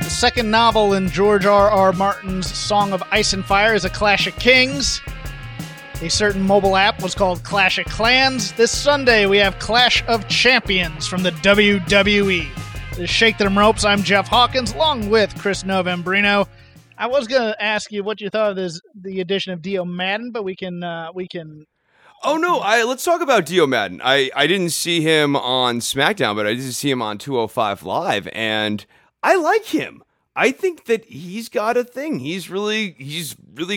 The second novel in George R.R. Martin's Song of Ice and Fire is A Clash of Kings. A certain mobile app was called Clash of Clans. This Sunday, we have Clash of Champions from the WWE. This is Shake Them Ropes. I'm Jeff Hawkins, along with Chris Novembrino. I was going to ask you what you thought of this, the addition of Dio Maddin, but we can. Oh, no. Let's talk about Dio Maddin. I didn't see him on SmackDown, but I did see him on 205 Live, and I like him. I think that he's got a thing. He's really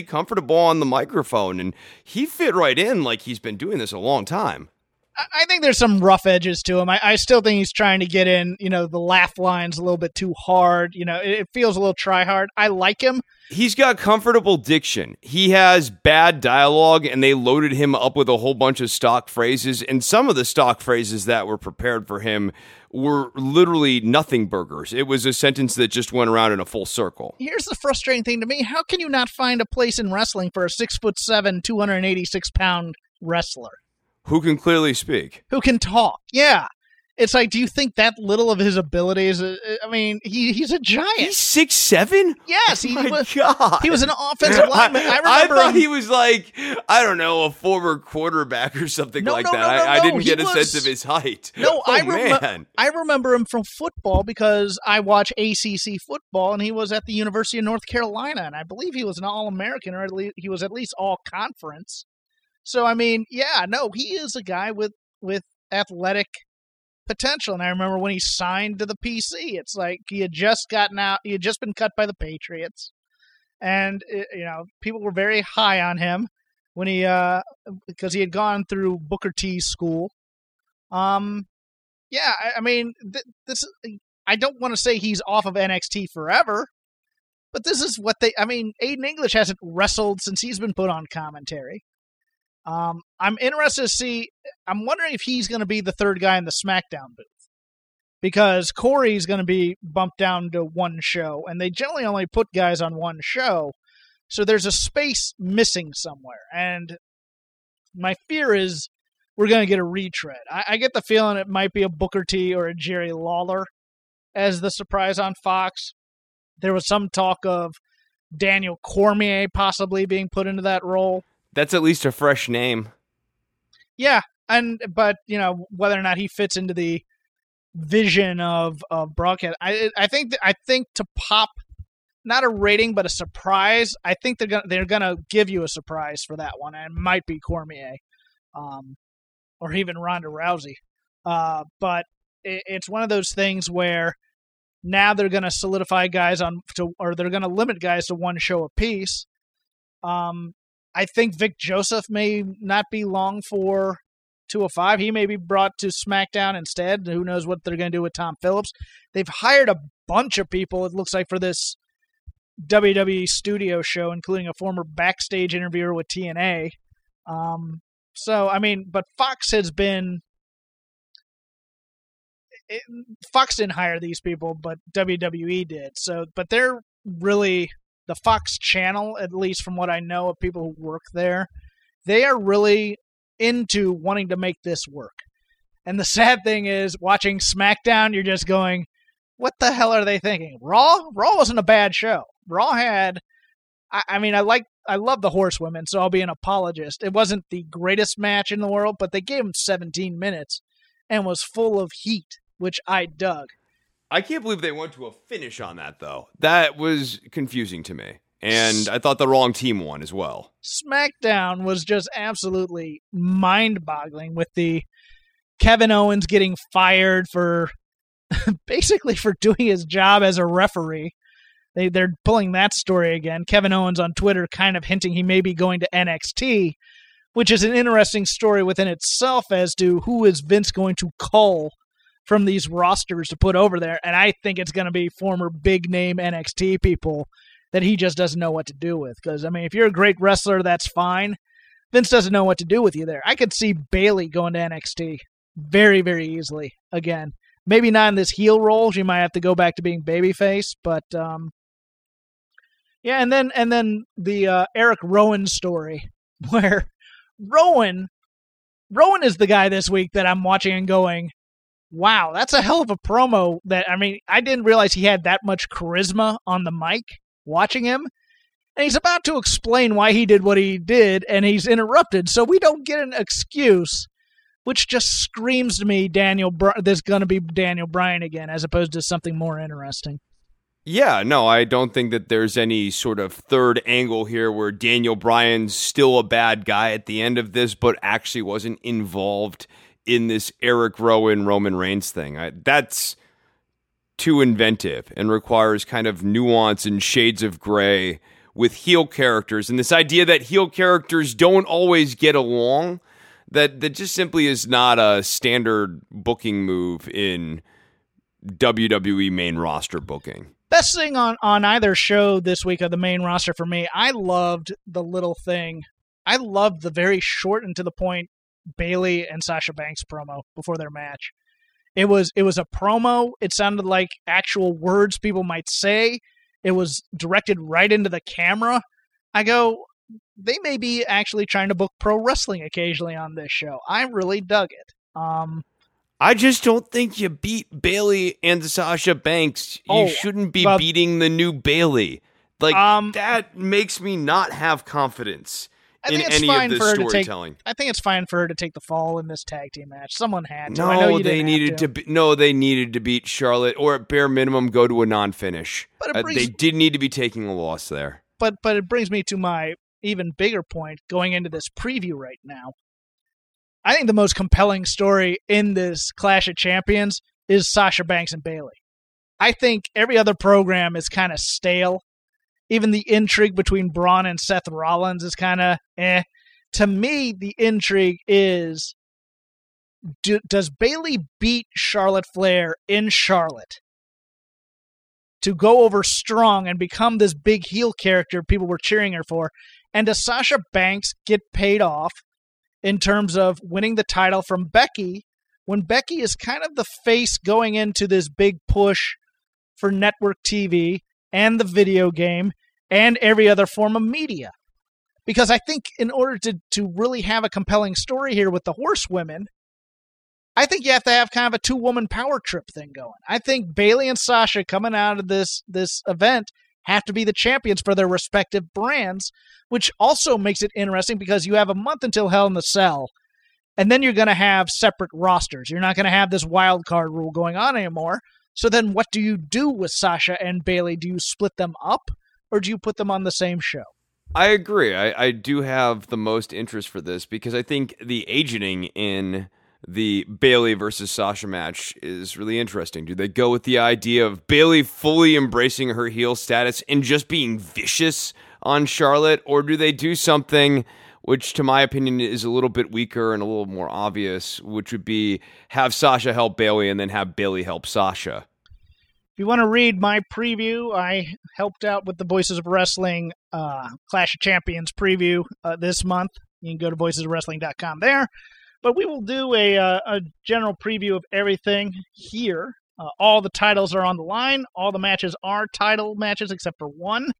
comfortable on the microphone, and he fit right in. Like, he's been doing this a long time. I think there's some rough edges to him. I still think he's trying to get in, the laugh lines a little bit too hard. It feels a little try hard. I like him. He's got comfortable diction. He has bad dialogue, and they loaded him up with a whole bunch of stock phrases. And some of the stock phrases that were prepared for him were literally nothing burgers. It was a sentence that just went around in a full circle. Here's the frustrating thing to me. How can you not find a place in wrestling for a 6'7", 286-pound wrestler? Who can clearly speak. Who can talk. Yeah. It's like, do you think that little of his abilities? I mean, he's a giant. He's 6'7"? Yes. Oh my God. He was an offensive lineman. I remember I thought he was like, I don't know, a former quarterback or something that. I didn't get a sense of his height. No, I remember him from football because I watch ACC football, and he was at the University of North Carolina, and I believe he was an All-American, or he was at least All-Conference. So, I mean, he is a guy with athletic potential. And I remember when he signed to the PC, it's like he had just gotten out. He had just been cut by the Patriots. And, people were very high on him when because he had gone through Booker T school. I don't want to say he's off of NXT forever, but this is what Aiden English hasn't wrestled since he's been put on commentary. I'm interested to see. I'm wondering if he's going to be the third guy in the SmackDown booth, because Corey's going to be bumped down to one show, and they generally only put guys on one show, so there's a space missing somewhere. And my fear is we're going to get a retread. I get the feeling it might be a Booker T or a Jerry Lawler as the surprise on Fox. There was some talk of Daniel Cormier possibly being put into that role. That's at least a fresh name. Yeah, but whether or not he fits into the vision of broadcast, I think to pop, not a rating but a surprise. I think they're gonna give you a surprise for that one, and it might be Cormier, or even Ronda Rousey. But it's one of those things where now they're gonna solidify guys they're gonna limit guys to one show apiece. I think Vic Joseph may not be long for 205. He may be brought to SmackDown instead. Who knows what they're going to do with Tom Phillips. They've hired a bunch of people, it looks like, for this WWE studio show, including a former backstage interviewer with TNA. But Fox has been... Fox didn't hire these people, but WWE did. So, but they're really... The Fox channel, at least from what I know of people who work there, they are really into wanting to make this work. And the sad thing is, watching SmackDown, you're just going, what the hell are they thinking? Raw wasn't a bad show. Raw had, I love the horsewomen, so I'll be an apologist. It wasn't the greatest match in the world, but they gave them 17 minutes and was full of heat, which I dug. I can't believe they went to a finish on that, though. That was confusing to me. And I thought the wrong team won as well. SmackDown was just absolutely mind-boggling with the Kevin Owens getting fired for basically for doing his job as a referee. They're pulling that story again. Kevin Owens on Twitter kind of hinting he may be going to NXT, which is an interesting story within itself as to who is Vince going to cull from these rosters to put over there, and I think it's going to be former big-name NXT people that he just doesn't know what to do with. Because, I mean, if you're a great wrestler, that's fine. Vince doesn't know what to do with you there. I could see Bailey going to NXT very, very easily again. Maybe not in this heel role. She might have to go back to being babyface, but yeah. And then the Eric Rowan story, where Rowan is the guy this week that I'm watching and going, wow, that's a hell of a promo. That, I mean, I didn't realize he had that much charisma on the mic watching him. And he's about to explain why he did what he did, and he's interrupted, so we don't get an excuse, which just screams to me, there's going to be Daniel Bryan again, as opposed to something more interesting. Yeah, no, I don't think that there's any sort of third angle here where Daniel Bryan's still a bad guy at the end of this, but actually wasn't involved in this Eric Rowan, Roman Reigns thing. That's too inventive and requires kind of nuance and shades of gray with heel characters, and this idea that heel characters don't always get along, that just simply is not a standard booking move in WWE main roster booking. Best thing on either show this week of the main roster for me, I loved the little thing. I loved the very short and to the point Bailey and Sasha Banks promo before their match. It was a promo. It sounded like actual words people might say. It was directed right into the camera. I go, they may be actually trying to book pro wrestling occasionally on this show. I really dug it. I just don't think you beat Bailey and Sasha Banks. You shouldn't be beating the new Bailey. Like, that makes me not have confidence in any of this storytelling. I think it's fine for her to take the fall in this tag team match. Someone had to. They needed to beat Charlotte, or at bare minimum go to a non-finish. But they did need to be taking a loss there. But it brings me to my even bigger point going into this preview right now. I think the most compelling story in this Clash of Champions is Sasha Banks and Bayley. I think every other program is kind of stale. Even the intrigue between Braun and Seth Rollins is kind of eh. To me, the intrigue is, does Bayley beat Charlotte Flair in Charlotte to go over strong and become this big heel character people were cheering her for? And does Sasha Banks get paid off in terms of winning the title from Becky, when Becky is kind of the face going into this big push for network TV and the video game and every other form of media? Because I think in order to really have a compelling story here with the horsewomen, I think you have to have kind of a two-woman power trip thing going. I think Bailey and Sasha coming out of this event have to be the champions for their respective brands, which also makes it interesting because you have a month until Hell in the Cell, and then you're going to have separate rosters. You're not going to have this wild card rule going on anymore. So then what do you do with Sasha and Bailey? Do you split them up, or do you put them on the same show? I agree. I do have the most interest for this because I think the agenting in the Bailey versus Sasha match is really interesting. Do they go with the idea of Bailey fully embracing her heel status and just being vicious on Charlotte, or do they do something which, to my opinion, is a little bit weaker and a little more obvious, which would be have Sasha help Bailey and then have Bailey help Sasha? If you want to read my preview, I helped out with the Voices of Wrestling Clash of Champions preview this month. You can go to voicesofwrestling.com there. But we will do a general preview of everything here. All the titles are on the line. All the matches are title matches except for one.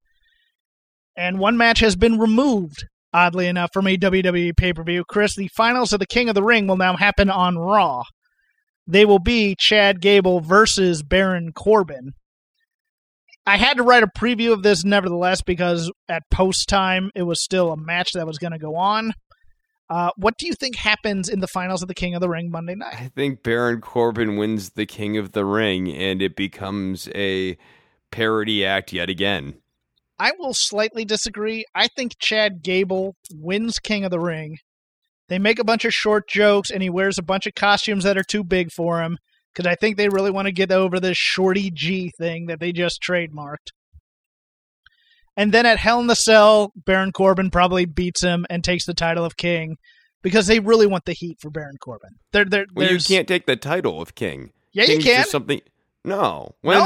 And one match has been removed, oddly enough, from a WWE pay-per-view. Chris, the finals of the King of the Ring will now happen on Raw. They will be Chad Gable versus Baron Corbin. I had to write a preview of this, nevertheless, because at post time, it was still a match that was going to go on. What do you think happens in the finals of the King of the Ring Monday night? I think Baron Corbin wins the King of the Ring, and it becomes a parody act yet again. I will slightly disagree. I think Chad Gable wins King of the Ring. They make a bunch of short jokes, and he wears a bunch of costumes that are too big for him, because I think they really want to get over this Shorty G thing that they just trademarked. And then at Hell in the Cell, Baron Corbin probably beats him and takes the title of King, because they really want the heat for Baron Corbin. You can't take the title of King. Yeah, King's you can. Just something. No. When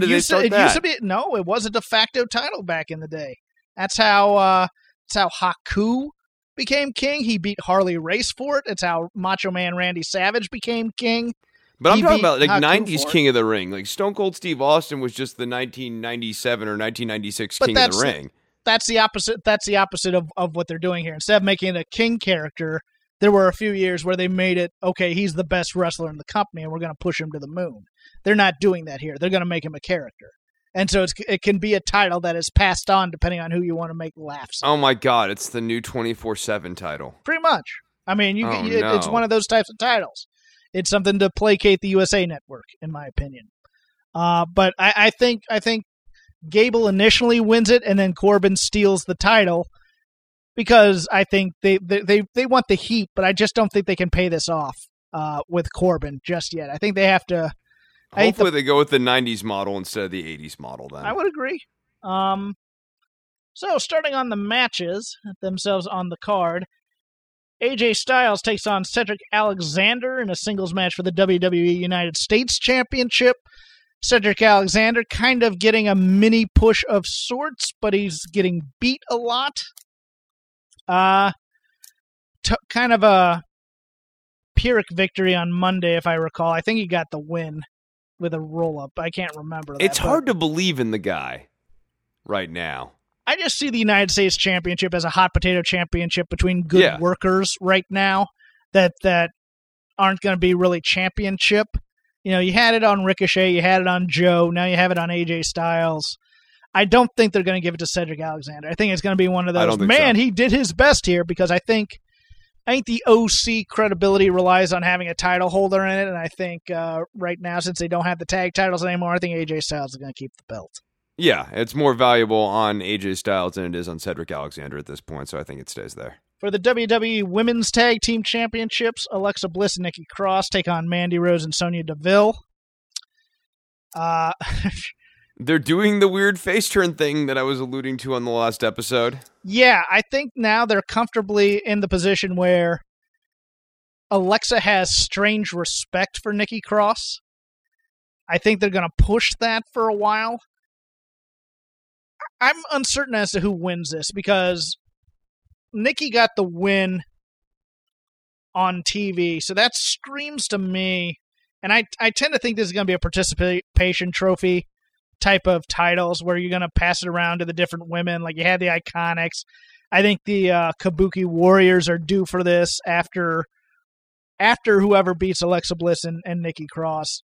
did they start that? It was a de facto title back in the day. That's how Haku became king. He beat Harley Race for it. It's how Macho Man Randy Savage became king. But I'm talking about like Haku 90s King of the Ring. Like Stone Cold Steve Austin was just the 1997 or 1996 King of the Ring. That's the opposite. That's the opposite of what they're doing here. Instead of making it a king character, there were a few years where they made it, okay, he's the best wrestler in the company, and we're going to push him to the moon. They're not doing that here. They're going to make him a character. And so it can be a title that is passed on depending on who you want to make laughs at. Oh, my God. It's the new 24/7 title. Pretty much. I mean, it's one of those types of titles. It's something to placate the USA Network, in my opinion. But I think Gable initially wins it, and then Corbin steals the title because I think they want the heat, but I just don't think they can pay this off with Corbin just yet. I think they have to... Hopefully they go with the 90s model instead of the 80s model then. I would agree. So starting on the matches themselves on the card, AJ Styles takes on Cedric Alexander in a singles match for the WWE United States Championship. Cedric Alexander kind of getting a mini push of sorts, but he's getting beat a lot. Kind of a Pyrrhic victory on Monday, if I recall. I think he got the win with a roll-up. I can't remember that. It's hard to believe in the guy right now. I just see the United States Championship as a hot potato championship between good workers right now that aren't going to be really championship. You know, you had it on Ricochet, you had it on Joe, now you have it on AJ Styles. I don't think they're going to give it to Cedric Alexander. I think it's going to be one of those, he did his best here, because I think the OC credibility relies on having a title holder in it, and I think right now, since they don't have the tag titles anymore, I think AJ Styles is going to keep the belt. Yeah, it's more valuable on AJ Styles than it is on Cedric Alexander at this point, so I think it stays there. For the WWE Women's Tag Team Championships, Alexa Bliss and Nikki Cross take on Mandy Rose and Sonya Deville. They're doing the weird face turn thing that I was alluding to on the last episode. Yeah, I think now they're comfortably in the position where Alexa has strange respect for Nikki Cross. I think they're going to push that for a while. I'm uncertain as to who wins this, because Nikki got the win on TV, so that screams to me, and I tend to think this is going to be a participation trophy type of titles where you're going to pass it around to the different women. Like you had the Iconics. I think the Kabuki Warriors are due for this after whoever beats Alexa Bliss and Nikki Cross.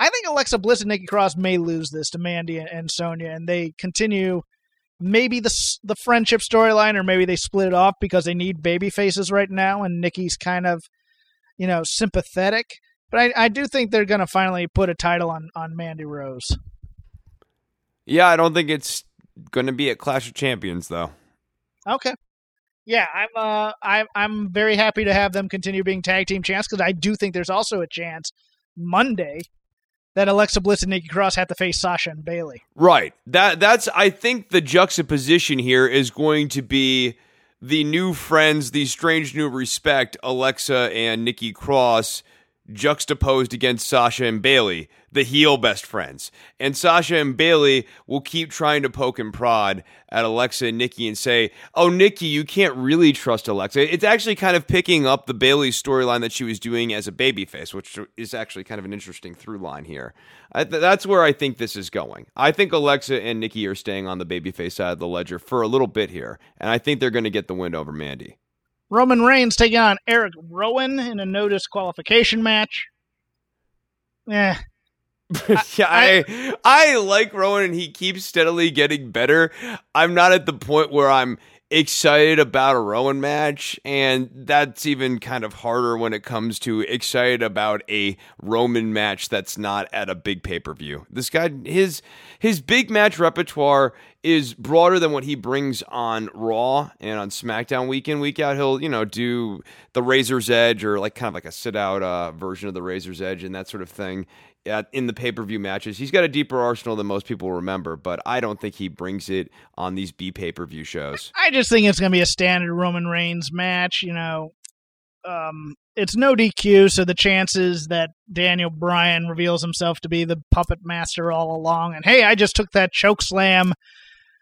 I think Alexa Bliss and Nikki Cross may lose this to Mandy and Sonya, and they continue maybe the friendship storyline, or maybe they split it off because they need baby faces right now, and Nikki's kind of, you know, sympathetic. But I do think they're going to finally put a title on Mandy Rose. Yeah, I don't think it's going to be at Clash of Champions, though. Okay. Yeah, I'm very happy to have them continue being tag team champs, because I do think there's also a chance Monday that Alexa Bliss and Nikki Cross have to face Sasha and Bailey. Right. That's I think the juxtaposition here is going to be the new friends, the strange new respect, Alexa and Nikki Cross, juxtaposed against Sasha and Bailey, the heel best friends. And Sasha and Bailey will keep trying to poke and prod at Alexa and Nikki and say, oh, Nikki, you can't really trust Alexa. It's actually kind of picking up the Bailey storyline that she was doing as a babyface, which is actually kind of an interesting through line here. That's where I think this is going. I think Alexa and Nikki are staying on the babyface side of the ledger for a little bit here, and I think they're going to get the win over Mandy. Roman Reigns taking on Eric Rowan in a no disqualification match. I like Rowan, and he keeps steadily getting better. I'm not at the point where I'm excited about a Rowan match, and that's even kind of harder when it comes to excited about a Roman match that's not at a big pay-per-view. This guy, his big match repertoire is broader than what he brings on Raw and on SmackDown week in, week out. He'll, you know, do the Razor's Edge, or like kind of like a sit-out version of the Razor's Edge and that sort of thing in the pay-per-view matches. He's got a deeper arsenal than most people remember, but I don't think he brings it on these B pay-per-view shows. I just think it's going to be a standard Roman Reigns match, you know, It's no DQ, so the chances that Daniel Bryan reveals himself to be the puppet master all along, and hey, I just took that choke slam,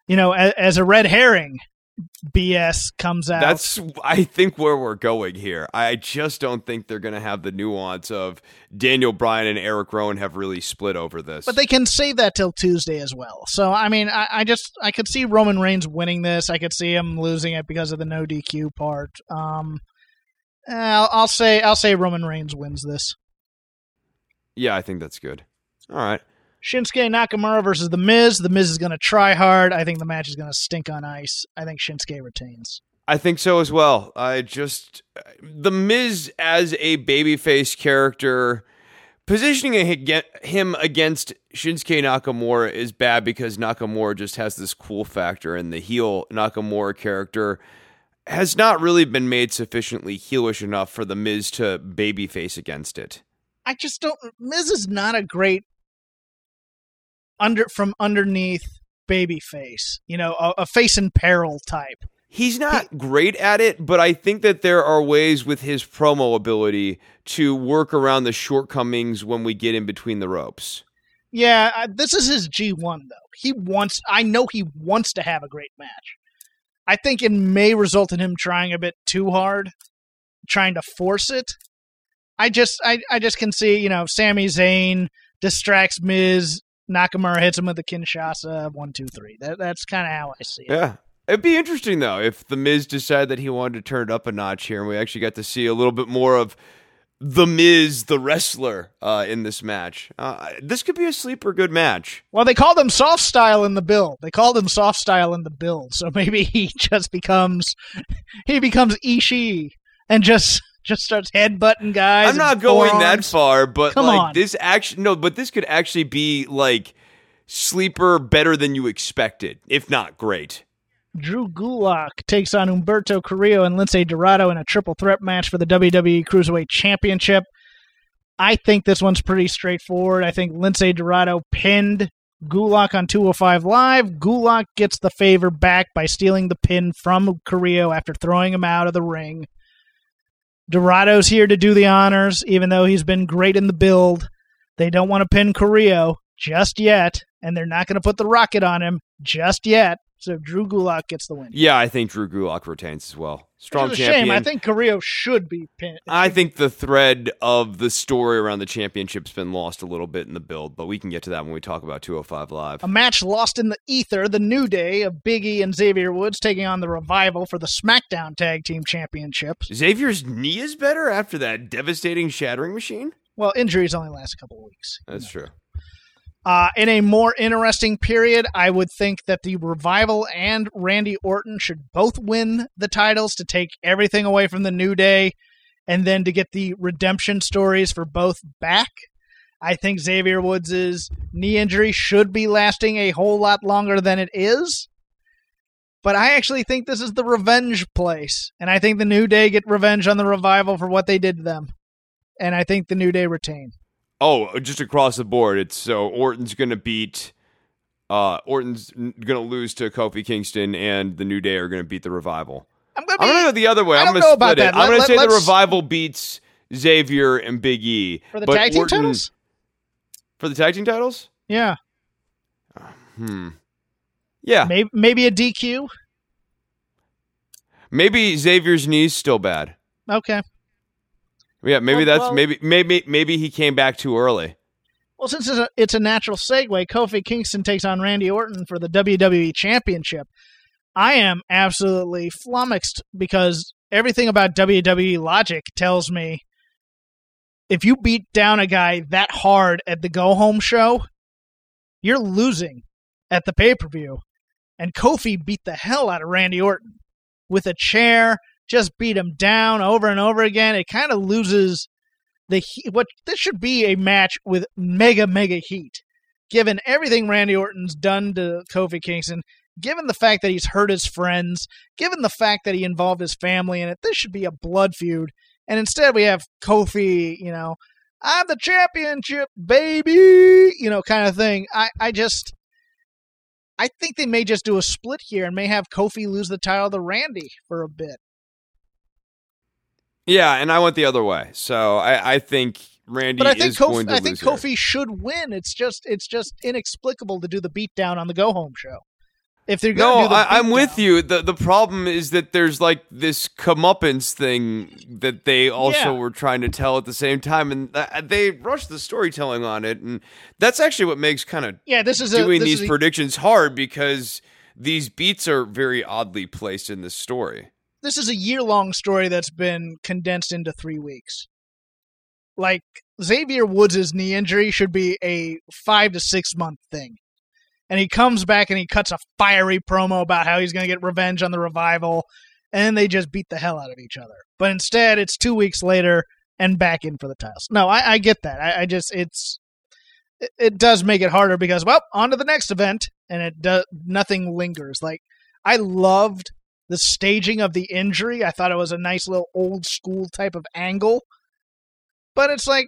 you know, as a red herring, BS comes out. That's, I think, where we're going here. I just don't think they're going to have the nuance of Daniel Bryan and Eric Rowan have really split over this. But they can save that till Tuesday as well. So, I mean, I could see Roman Reigns winning this. I could see him losing it because of the no DQ part. I'll say Roman Reigns wins this. Yeah, I think that's good. All right. Shinsuke Nakamura versus The Miz. The Miz is going to try hard. I think the match is going to stink on ice. I think Shinsuke retains. I think so as well. The Miz as a babyface character, positioning him against Shinsuke Nakamura is bad because Nakamura just has this cool factor, and the heel Nakamura character has not really been made sufficiently heelish enough for the Miz to babyface against it. I just don't. Miz is not a great underneath babyface, you know, a face in peril type. He's not great at it, but I think that there are ways with his promo ability to work around the shortcomings when we get in between the ropes. Yeah, this is his G1 though. He wants to have a great match. I think it may result in him trying a bit too hard, trying to force it. I just can see, you know, Sami Zayn distracts Miz, Nakamura hits him with the Kinshasa 1-2-3. That's kind of how I see it. Yeah. It'd be interesting, though, if The Miz decided that he wanted to turn it up a notch here, and we actually got to see a little bit more of The Miz, the wrestler, in this match. This could be a sleeper good match. Well, they call them soft style in the build. So maybe he just becomes Ishii and just starts headbutting guys. I'm not going that far, but this could actually be like sleeper better than you expected, if not great. Drew Gulak takes on Humberto Carrillo and Lince Dorado in a triple threat match for the WWE Cruiserweight Championship. I think this one's pretty straightforward. I think Lince Dorado pinned Gulak on 205 Live. Gulak gets the favor back by stealing the pin from Carrillo after throwing him out of the ring. Dorado's here to do the honors, even though he's been great in the build. They don't want to pin Carrillo just yet, and they're not going to put the rocket on him just yet. So Drew Gulak gets the win. Yeah, I think Drew Gulak retains as well. Strong champion. Shame. I think Carrillo should be pinned. I think the thread of the story around the championship's been lost a little bit in the build, but we can get to that when we talk about 205 Live. A match lost in the ether, the New Day of Big E and Xavier Woods taking on the Revival for the SmackDown Tag Team Championships. Xavier's knee is better after that devastating shattering machine? Well, injuries only last a couple weeks. That's true. In a more interesting period, I would think that the Revival and Randy Orton should both win the titles to take everything away from the New Day and then to get the redemption stories for both back. I think Xavier Woods' knee injury should be lasting a whole lot longer than it is. But I actually think this is the revenge place, and I think the New Day get revenge on the Revival for what they did to them. And I think the New Day retain. Oh, just across the board. Orton's going to lose to Kofi Kingston, and the New Day are going to beat the Revival. I'm going to go the other way. I'm going to split it. I'm going to say the Revival beats Xavier and Big E. For the tag team titles? For the tag team titles? Yeah. Yeah. Maybe a DQ? Maybe Xavier's knee's still bad. Okay. Yeah, maybe he came back too early. Well, since it's a natural segue, Kofi Kingston takes on Randy Orton for the WWE Championship. I am absolutely flummoxed because everything about WWE logic tells me if you beat down a guy that hard at the go-home show, you're losing at the pay-per-view. And Kofi beat the hell out of Randy Orton with a chair. Just beat him down over and over again. It kind of loses what this should be a match with mega, mega heat. Given everything Randy Orton's done to Kofi Kingston, given the fact that he's hurt his friends, given the fact that he involved his family in it, this should be a blood feud. And instead we have Kofi, you know, I'm the championship, baby, you know, kind of thing. I think they may just do a split here and may have Kofi lose the title to Randy for a bit. Yeah, and I went the other way. So I think Randy is going to lose. But I think Kofi should win. It's just inexplicable to do the beatdown on the Go Home show. If they're going to do the beatdown. I'm with you. The problem is that there's like this comeuppance thing that they also were trying to tell at the same time, and they rushed the storytelling on it, and that's actually what makes kind of these predictions hard, because these beats are very oddly placed in this story. This is a year-long story that's been condensed into 3 weeks. Like, Xavier Woods' knee injury should be a 5 to 6 month thing. And he comes back and he cuts a fiery promo about how he's going to get revenge on the Revival, and then they just beat the hell out of each other. But instead, it's 2 weeks later and back in for the titles. No, I get that. It does make it harder because, well, on to the next event, and nothing lingers. Like, I loved the staging of the injury. I thought it was a nice little old school type of angle. But it's like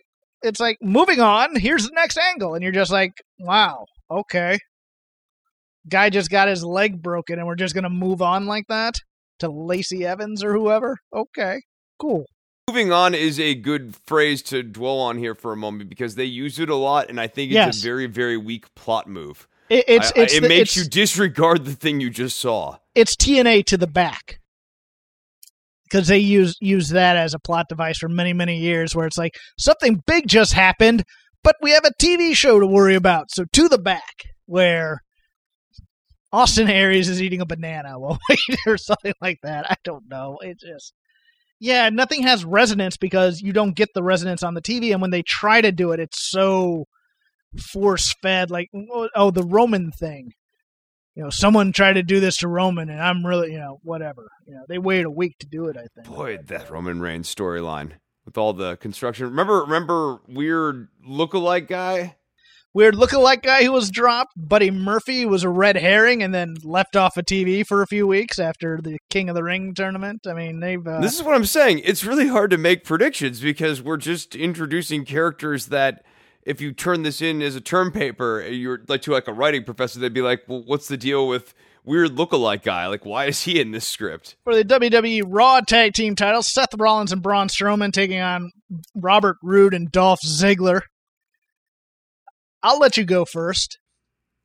moving on, here's the next angle, and you're just like, wow, okay. Guy just got his leg broken and we're just going to move on like that to Lacey Evans or whoever. Okay. Cool. Moving on is a good phrase to dwell on here for a moment, because they use it a lot, and I think it's a very, very weak plot move. It makes you disregard the thing you just saw. It's TNA to the back, because they use that as a plot device for many, many years, where it's like something big just happened, but we have a TV show to worry about. So to the back, where Austin Aries is eating a banana while waiting or something like that. I don't know. It just, nothing has resonance, because you don't get the resonance on the TV. And when they try to do it, it's so force-fed, like, oh, the Roman thing. You know, someone tried to do this to Roman, and I'm really, whatever. They waited a week to do it, I think. Boy, that Roman Reigns storyline with all the construction. Remember weird lookalike guy? Weird lookalike guy who was dropped. Buddy Murphy was a red herring and then left off of TV for a few weeks after the King of the Ring tournament. I mean, they've... This is what I'm saying. It's really hard to make predictions, because we're just introducing characters that... If you turn this in as a term paper, you're like to like a writing professor, they'd be like, well, what's the deal with weird lookalike guy? Like, why is he in this script? For the WWE Raw Tag Team titles, Seth Rollins and Braun Strowman taking on Robert Roode and Dolph Ziggler. I'll let you go first.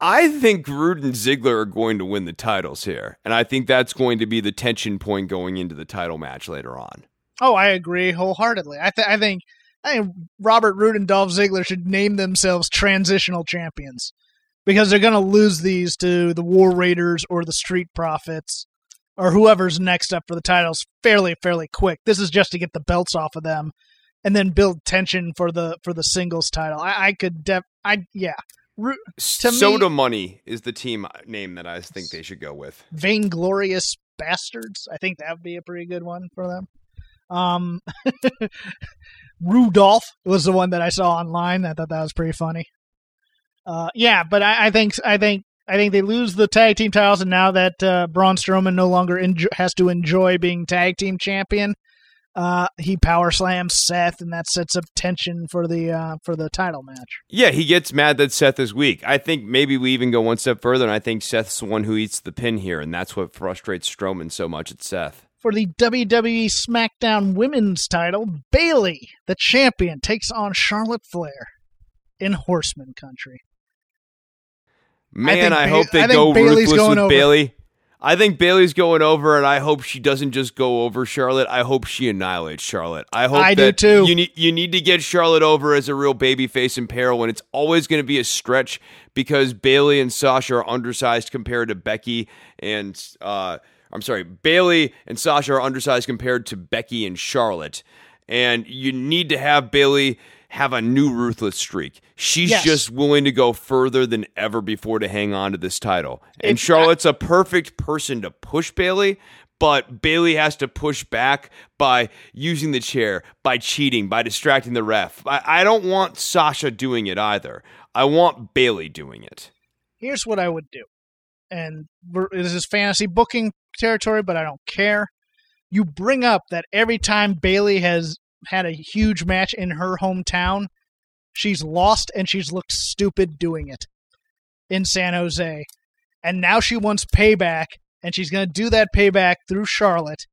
I think Roode and Ziggler are going to win the titles here. And I think that's going to be the tension point going into the title match later on. Oh, I agree wholeheartedly. I think Robert Roode and Dolph Ziggler should name themselves transitional champions, because they're going to lose these to the War Raiders or the Street Profits or whoever's next up for the titles fairly quick. This is just to get the belts off of them and then build tension for the singles title. Soda Money is the team name that I think they should go with. Vainglorious Bastards. I think that would be a pretty good one for them. Rudolph was the one that I saw online. I thought that was pretty funny. But I think they lose the tag team titles, and now that Braun Strowman no longer has to enjoy being tag team champion, he power slams Seth, and that sets up tension for the title match. Yeah, he gets mad that Seth is weak. I think maybe we even go one step further, and I think Seth's the one who eats the pin here, and that's what frustrates Strowman so much. It's Seth. For the WWE SmackDown Women's title, Bailey, the champion, takes on Charlotte Flair in Horseman Country. Man, I hope they go ruthless with Bailey. I think Bailey's going over, and I hope she doesn't just go over Charlotte. I hope she annihilates Charlotte. I hope that do too. You need to get Charlotte over as a real babyface in peril, and it's always going to be a stretch, because Bailey and Sasha are undersized compared to Becky and... Bailey and Sasha are undersized compared to Becky and Charlotte. And you need to have Bailey have a new ruthless streak. She's just willing to go further than ever before to hang on to this title. And Charlotte's a perfect person to push Bailey, but Bailey has to push back by using the chair, by cheating, by distracting the ref. I don't want Sasha doing it either. I want Bailey doing it. Here's what I would do. And this is fantasy booking territory, but I don't care. You bring up that every time Bailey has had a huge match in her hometown, she's lost and she's looked stupid doing it in San Jose. And now she wants payback, and she's going to do that payback through Charlotte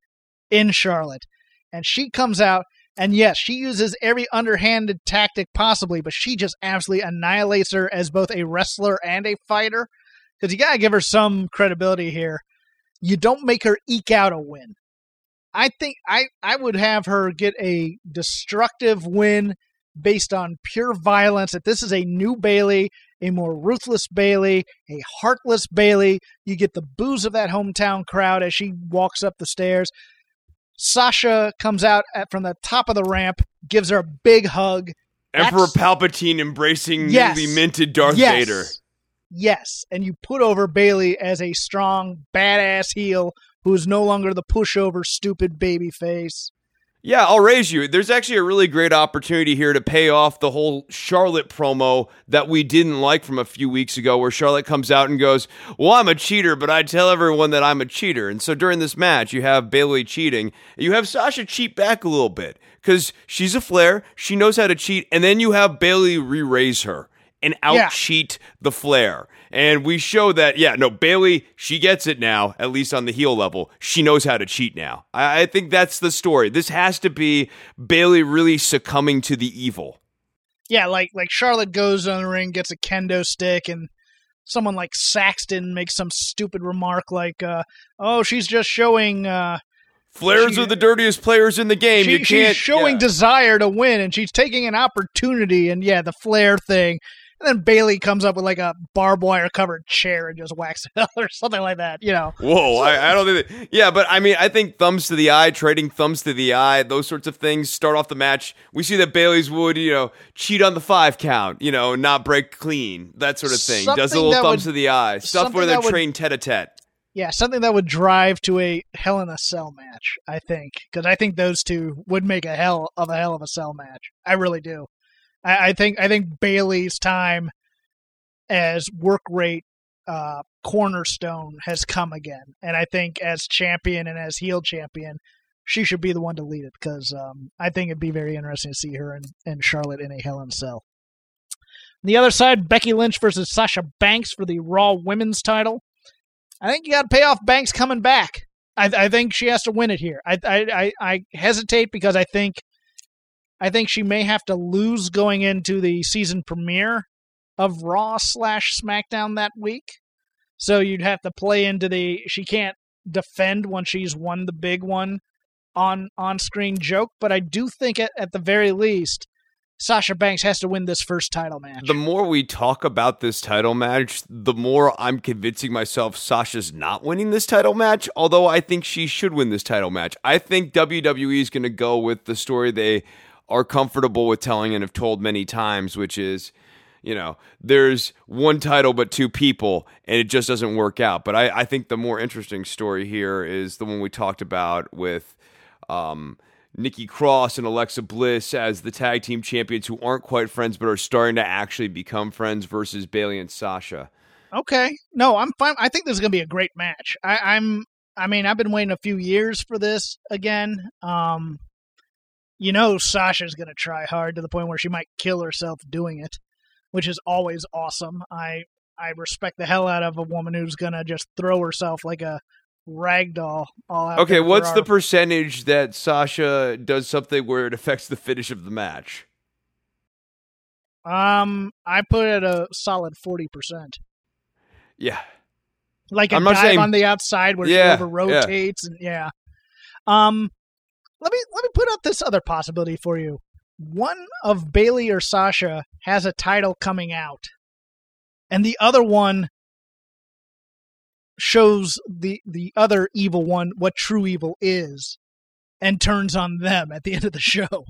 in Charlotte. and she comes out, and yes, she uses every underhanded tactic possibly, but she just absolutely annihilates her as both a wrestler and a fighter, because you got to give her some credibility here. You don't make her eke out a win. I think I would have her get a destructive win based on pure violence, that this is a new Bailey, a more ruthless Bailey, a heartless Bailey. You get the boos of that hometown crowd as she walks up the stairs. Sasha comes out from the top of the ramp, gives her a big hug. Emperor Palpatine embracing newly minted Darth Vader. Yes, and you put over Bailey as a strong, badass heel who is no longer the pushover, stupid babyface. Yeah, I'll raise you. There's actually a really great opportunity here to pay off the whole Charlotte promo that we didn't like from a few weeks ago, where Charlotte comes out and goes, well, I'm a cheater, but I tell everyone that I'm a cheater. And so during this match, you have Bailey cheating. You have Sasha cheat back a little bit because she's a Flair. She knows how to cheat. And then you have Bailey re-raise her and out-cheat the Flair. And we show that, Bailey, she gets it now, at least on the heel level. She knows how to cheat now. I think that's the story. This has to be Bailey really succumbing to the evil. Yeah, like Charlotte goes on the ring, gets a kendo stick, and someone like Saxton makes some stupid remark like, she's just showing... Flair's are the dirtiest players in the game. She's showing desire to win, and she's taking an opportunity, and the Flair thing. And then Bailey comes up with like a barbed wire covered chair and just whacks it or something like that, Whoa, so, I don't think that. Yeah, but I mean, I think thumbs to the eye, trading thumbs to the eye, those sorts of things start off the match. We see that Bailey's would, cheat on the 5 count, not break clean, that sort of thing. Does a little thumbs to the eye. Stuff where they're trained tête-à-tête. Yeah, something that would drive to a Hell in a Cell match, I think. Because I think those two would make a Hell of a Cell match. I really do. I think Bailey's time as work rate cornerstone has come again. And I think as champion and as heel champion, she should be the one to lead it. Because I think it'd be very interesting to see her and Charlotte in a Hell in a Cell. On the other side, Becky Lynch versus Sasha Banks for the Raw Women's title. I think you got to pay off Banks coming back. I think she has to win it here. I hesitate because I think she may have to lose going into the season premiere of Raw / SmackDown that week. So you'd have to play into she can't defend once she's won the big one on-screen joke. But I do think at the very least, Sasha Banks has to win this first title match. The more we talk about this title match, the more I'm convincing myself Sasha's not winning this title match, although I think she should win this title match. I think WWE is going to go with the story they are comfortable with telling and have told many times, which is, there's one title but 2 people, and it just doesn't work out. But I think the more interesting story here is the one we talked about with... Nikki Cross and Alexa Bliss as the tag team champions who aren't quite friends but are starting to actually become friends versus Bailey and Sasha. Okay. No, I'm fine. I think this is going to be a great match. I've been waiting a few years for this again. Sasha's going to try hard to the point where she might kill herself doing it, which is always awesome. I respect the hell out of a woman who's going to just throw herself like a ragdoll all out. Okay, what's the percentage that Sasha does something where it affects the finish of the match? I put it at a solid 40%. Yeah, like a dive on the outside where she over rotates and Let me put out this other possibility for you. One of Bailey or Sasha has a title coming out, and the other one shows the other evil one what true evil is and turns on them at the end of the show.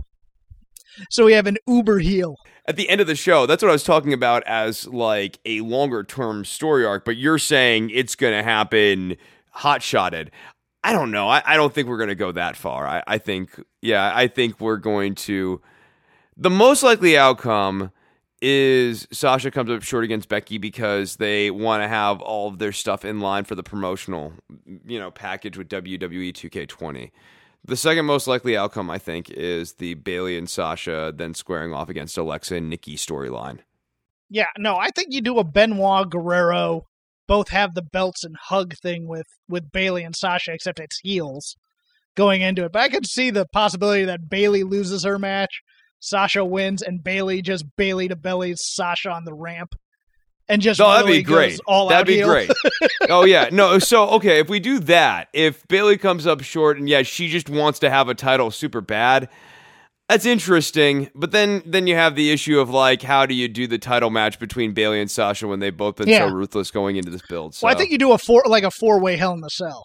So we have an uber heel. At the end of the show, that's what I was talking about as like a longer-term story arc, but you're saying it's going to happen hot-shotted. I don't know. I don't think we're going to go that far. I think we're going to... The most likely outcome... is Sasha comes up short against Becky because they want to have all of their stuff in line for the promotional, package with WWE 2K20. The second most likely outcome, I think, is the Bailey and Sasha then squaring off against Alexa and Nikki storyline. Yeah, no, I think you do a Benoit Guerrero, both have the belts and hug thing with Bailey and Sasha, except it's heels. going into it. But I could see the possibility that Bailey loses her match, Sasha wins, and Bailey just Bailey to belly Sasha on the ramp. And just that'd be great. That'd be great. Oh, yeah. No, so, okay, if we do that, if Bailey comes up short and, yeah, she just wants to have a title super bad, that's interesting. But then you have the issue of, like, how do you do the title match between Bailey and Sasha when they've both been so ruthless going into this build? So. Well, I think you do a four-way Hell in the Cell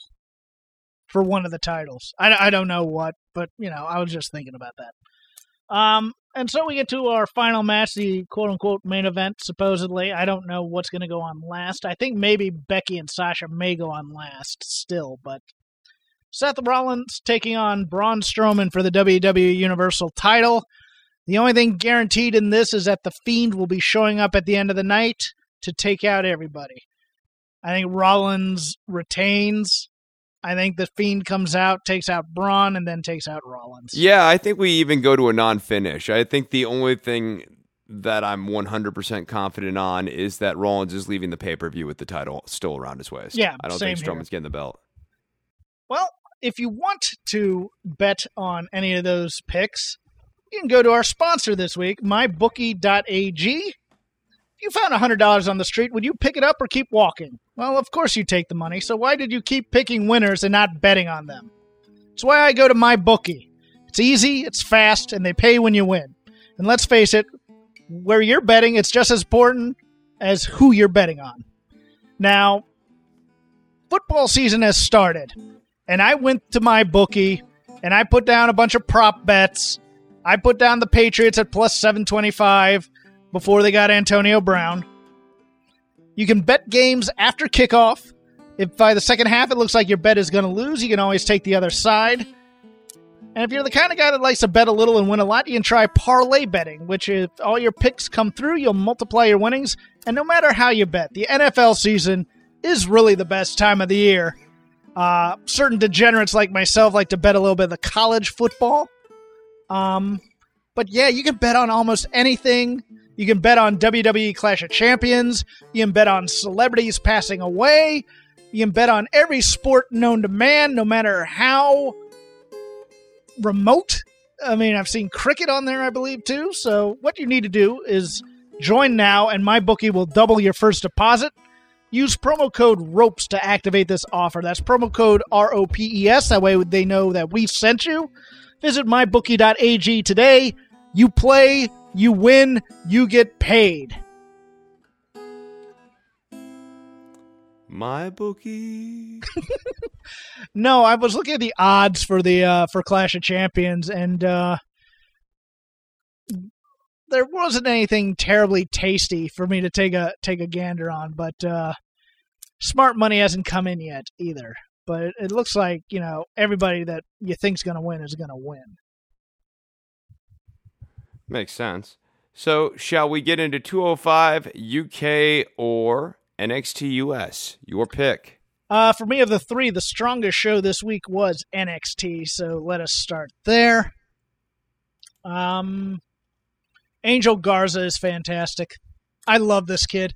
for one of the titles. I don't know what, but, you know, I was just thinking about that. And so we get to our final match, the quote-unquote main event, supposedly. I don't know what's going to go on last. I think maybe Becky and Sasha may go on last still, but Seth Rollins taking on Braun Strowman for the WWE Universal title. The only thing guaranteed in this is that The Fiend will be showing up at the end of the night to take out everybody. I think Rollins retains. I think The Fiend comes out, takes out Braun, and then takes out Rollins. Yeah, I think we even go to a non-finish. I think the only thing that I'm 100% confident on is that Rollins is leaving the pay-per-view with the title still around his waist. Yeah, I don't think Strowman's getting the belt. Well, if you want to bet on any of those picks, you can go to our sponsor this week, mybookie.ag. If you found $100 on the street, would you pick it up or keep walking? Well, of course you take the money, so why did you keep picking winners and not betting on them? That's why I go to MyBookie. It's easy, it's fast, and they pay when you win. And let's face it, where you're betting, it's just as important as who you're betting on. Now, football season has started, and I went to MyBookie, and I put down a bunch of prop bets. I put down the Patriots at plus 725. Before they got Antonio Brown. You can bet games after kickoff. If by the second half it looks like your bet is going to lose, you can always take the other side. And if you're the kind of guy that likes to bet a little and win a lot, you can try parlay betting, which if all your picks come through, you'll multiply your winnings. And no matter how you bet, the NFL season is really the best time of the year. Certain degenerates like myself like to bet a little bit of the college football. But yeah, you can bet on almost anything. You can bet on WWE Clash of Champions. You can bet on celebrities passing away. You can bet on every sport known to man, no matter how remote. I mean, I've seen cricket on there, I believe, too. So what you need to do is join now, and MyBookie will double your first deposit. Use promo code ROPES to activate this offer. That's promo code ROPES. That way they know that we sent you. Visit mybookie.ag today. You play, you win, you get paid. My bookie. No, I was looking at the odds for the for Clash of Champions, and there wasn't anything terribly tasty for me to take a gander on. But smart money hasn't come in yet either. But it looks like, you know, everybody that you think's going to win is going to win. Makes sense. So, shall we get into 205 UK or NXT US? Your pick. For me, of the three, the strongest show this week was NXT, so let us start there. Angel Garza is fantastic. I love this kid.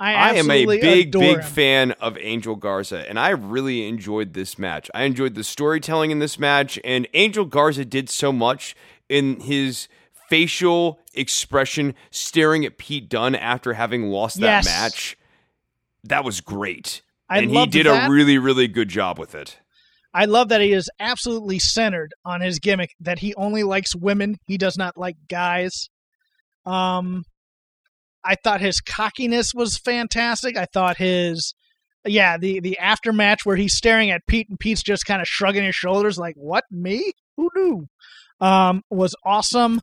I am a big fan of Angel Garza, and I really enjoyed this match. I enjoyed the storytelling in this match, and Angel Garza did so much in his facial expression, staring at Pete Dunne after having lost that match. That was great. And he did a really, really good job with it. I love that he is absolutely centered on his gimmick, that he only likes women. He does not like guys. I thought his cockiness was fantastic. I thought his, the aftermatch where he's staring at Pete and Pete's just kind of shrugging his shoulders like, what, me? Who knew? Was awesome.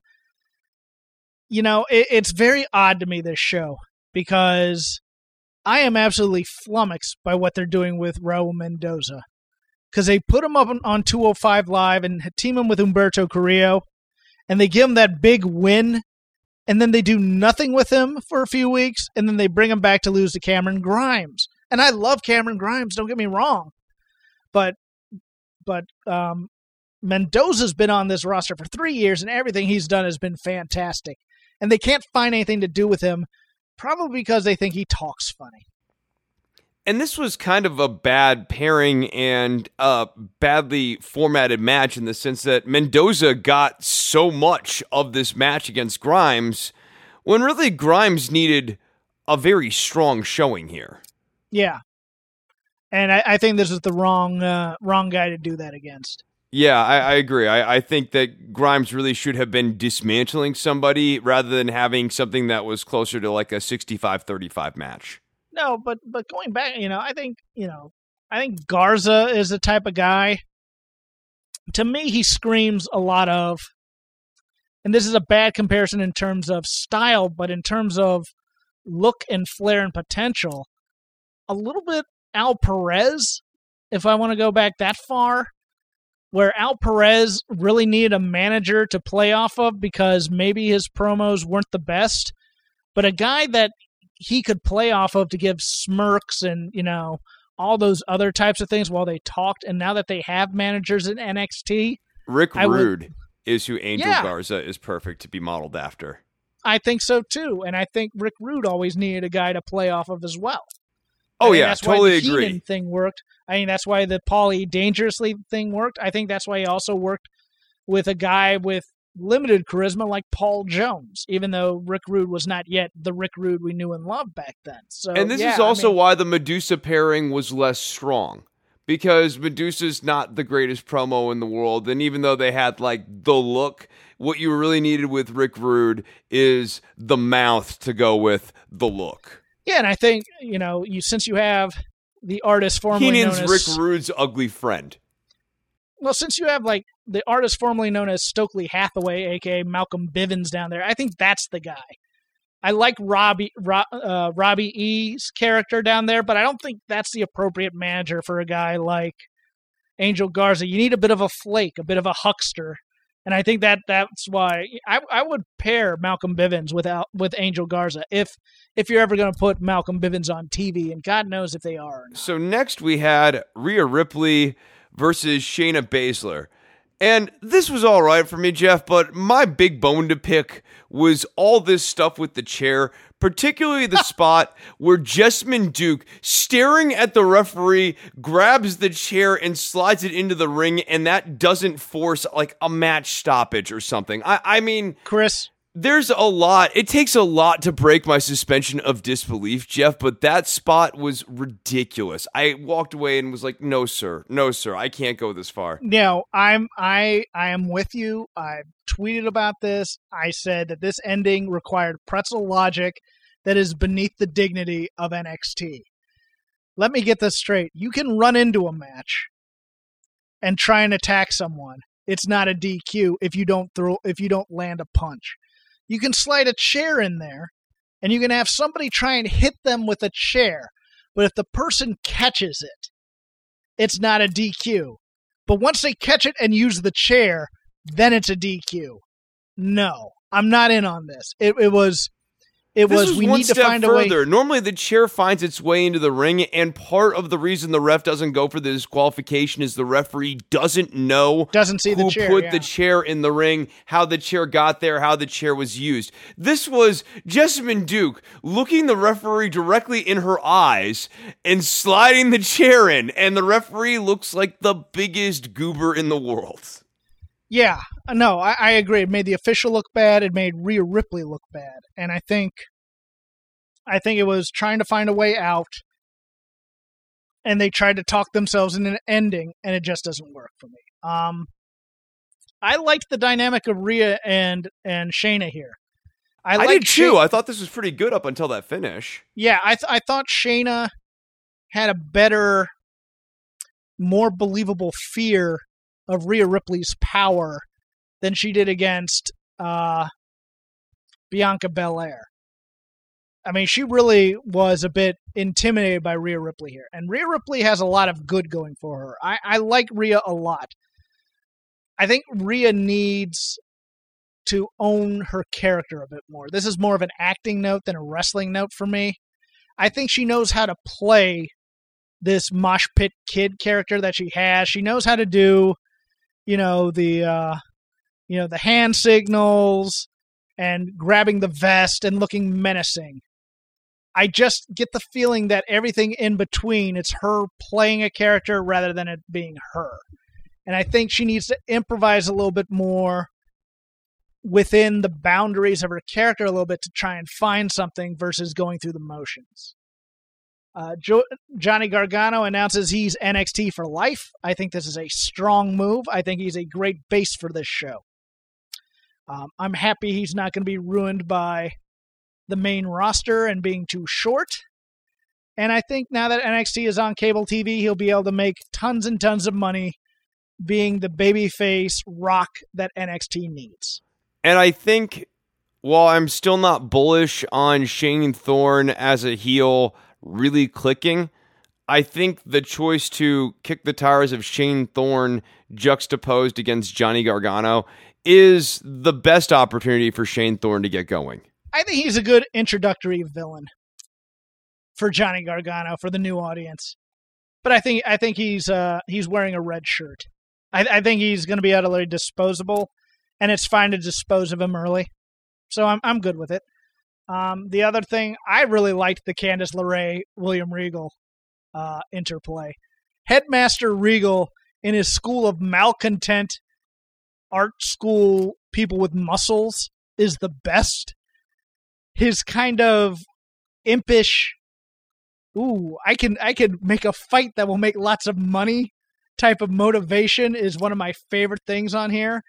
You know, it's very odd to me, this show, because I am absolutely flummoxed by what they're doing with Raul Mendoza, because they put him up on 205 Live and team him with Humberto Carrillo, and they give him that big win, and then they do nothing with him for a few weeks, and then they bring him back to lose to Cameron Grimes. And I love Cameron Grimes, don't get me wrong, but Mendoza's been on this roster for 3 years, and everything he's done has been fantastic. And they can't find anything to do with him, probably because they think he talks funny. And this was kind of a bad pairing and a badly formatted match in the sense that Mendoza got so much of this match against Grimes when really Grimes needed a very strong showing here. Yeah. And I think this is the wrong guy to do that against. Yeah, I agree. I think that Grimes really should have been dismantling somebody rather than having something that was closer to like a 65-35 match. No, but going back, I think Garza is the type of guy. To me, he screams a lot of, and this is a bad comparison in terms of style, but in terms of look and flair and potential, a little bit Al Perez, if I want to go back that far, where Al Perez really needed a manager to play off of because maybe his promos weren't the best, but a guy that he could play off of to give smirks and, all those other types of things while they talked. And now that they have managers in NXT. Rick Rude is who Angel Garza is perfect to be modeled after. I think so, too. And I think Rick Rude always needed a guy to play off of as well. Oh, yeah, that's totally why the Heenan agree. Thing worked. I mean, that's why the Paulie Dangerously thing worked. I think that's why he also worked with a guy with limited charisma like Paul Jones, even though Rick Rude was not yet the Rick Rude we knew and loved back then. So, and this is also why the Medusa pairing was less strong, because Medusa's not the greatest promo in the world, and even though they had like the look, what you really needed with Rick Rude is the mouth to go with the look. Yeah, and I think, since you have the artist formerly Heenan's known as... Rick Rude's ugly friend. Well, since you have like the artist formerly known as Stokely Hathaway, aka Malcolm Bivens, down there, I think that's the guy. I like Robbie E's character down there, but I don't think that's the appropriate manager for a guy like Angel Garza. You need a bit of a flake, a bit of a huckster, and I think that's why I would pair Malcolm Bivens with Angel Garza if you're ever going to put Malcolm Bivens on TV, and God knows if they are or not. So next we had Rhea Ripley versus Shayna Baszler. And this was all right for me, Jeff, but my big bone to pick was all this stuff with the chair, particularly the spot where Jessamyn Duke, staring at the referee, grabs the chair and slides it into the ring, and that doesn't force like a match stoppage or something. I mean, Chris, there's a lot. It takes a lot to break my suspension of disbelief, Jeff, but that spot was ridiculous. I walked away and was like, no, sir, I can't go this far. No, I am with you. I tweeted about this. I said that this ending required pretzel logic that is beneath the dignity of NXT. Let me get this straight. You can run into a match and try and attack someone. It's not a DQ if you don't land a punch. You can slide a chair in there, and you can have somebody try and hit them with a chair. But if the person catches it, it's not a DQ. But once they catch it and use the chair, then it's a DQ. No, I'm not in on this. It was we need to find a way. Normally the chair finds its way into the ring, and part of the reason the ref doesn't go for the disqualification is the referee doesn't see the chair, who put the chair in the ring, how the chair got there, how the chair was used. This was Jessamyn Duke looking the referee directly in her eyes and sliding the chair in, and the referee looks like the biggest goober in the world. Yeah, no, I agree. It made the official look bad. It made Rhea Ripley look bad. And I think it was trying to find a way out, and they tried to talk themselves into an ending, and it just doesn't work for me. I liked the dynamic of Rhea and Shayna here. I did too. I thought this was pretty good up until that finish. Yeah, I thought Shayna had a better, more believable fear of Rhea Ripley's power than she did against Bianca Belair. I mean, she really was a bit intimidated by Rhea Ripley here. And Rhea Ripley has a lot of good going for her. I like Rhea a lot. I think Rhea needs to own her character a bit more. This is more of an acting note than a wrestling note for me. I think she knows how to play this mosh pit kid character that she has. She knows how to do the hand signals and grabbing the vest and looking menacing. I just get the feeling that everything in between, it's her playing a character rather than it being her. And I think she needs to improvise a little bit more within the boundaries of her character a little bit to try and find something versus going through the motions. Johnny Gargano announces he's NXT for life. I think this is a strong move. I think he's a great base for this show. I'm happy he's not going to be ruined by the main roster and being too short. And I think now that NXT is on cable TV, he'll be able to make tons and tons of money being the babyface Rock that NXT needs. And I think, while I'm still not bullish on Shane Thorne as a heel really clicking, I think the choice to kick the tires of Shane Thorne juxtaposed against Johnny Gargano is the best opportunity for Shane Thorne to get going. I think he's a good introductory villain for Johnny Gargano for the new audience, but I think he's wearing a red shirt. I think he's going to be utterly disposable, and it's fine to dispose of him early. So I'm good with it. The other thing, I really liked the Candice LeRae William Regal interplay. Headmaster Regal in his school of malcontent art school people with muscles is the best. His kind of impish, I can make a fight that will make lots of money type of motivation is one of my favorite things on here.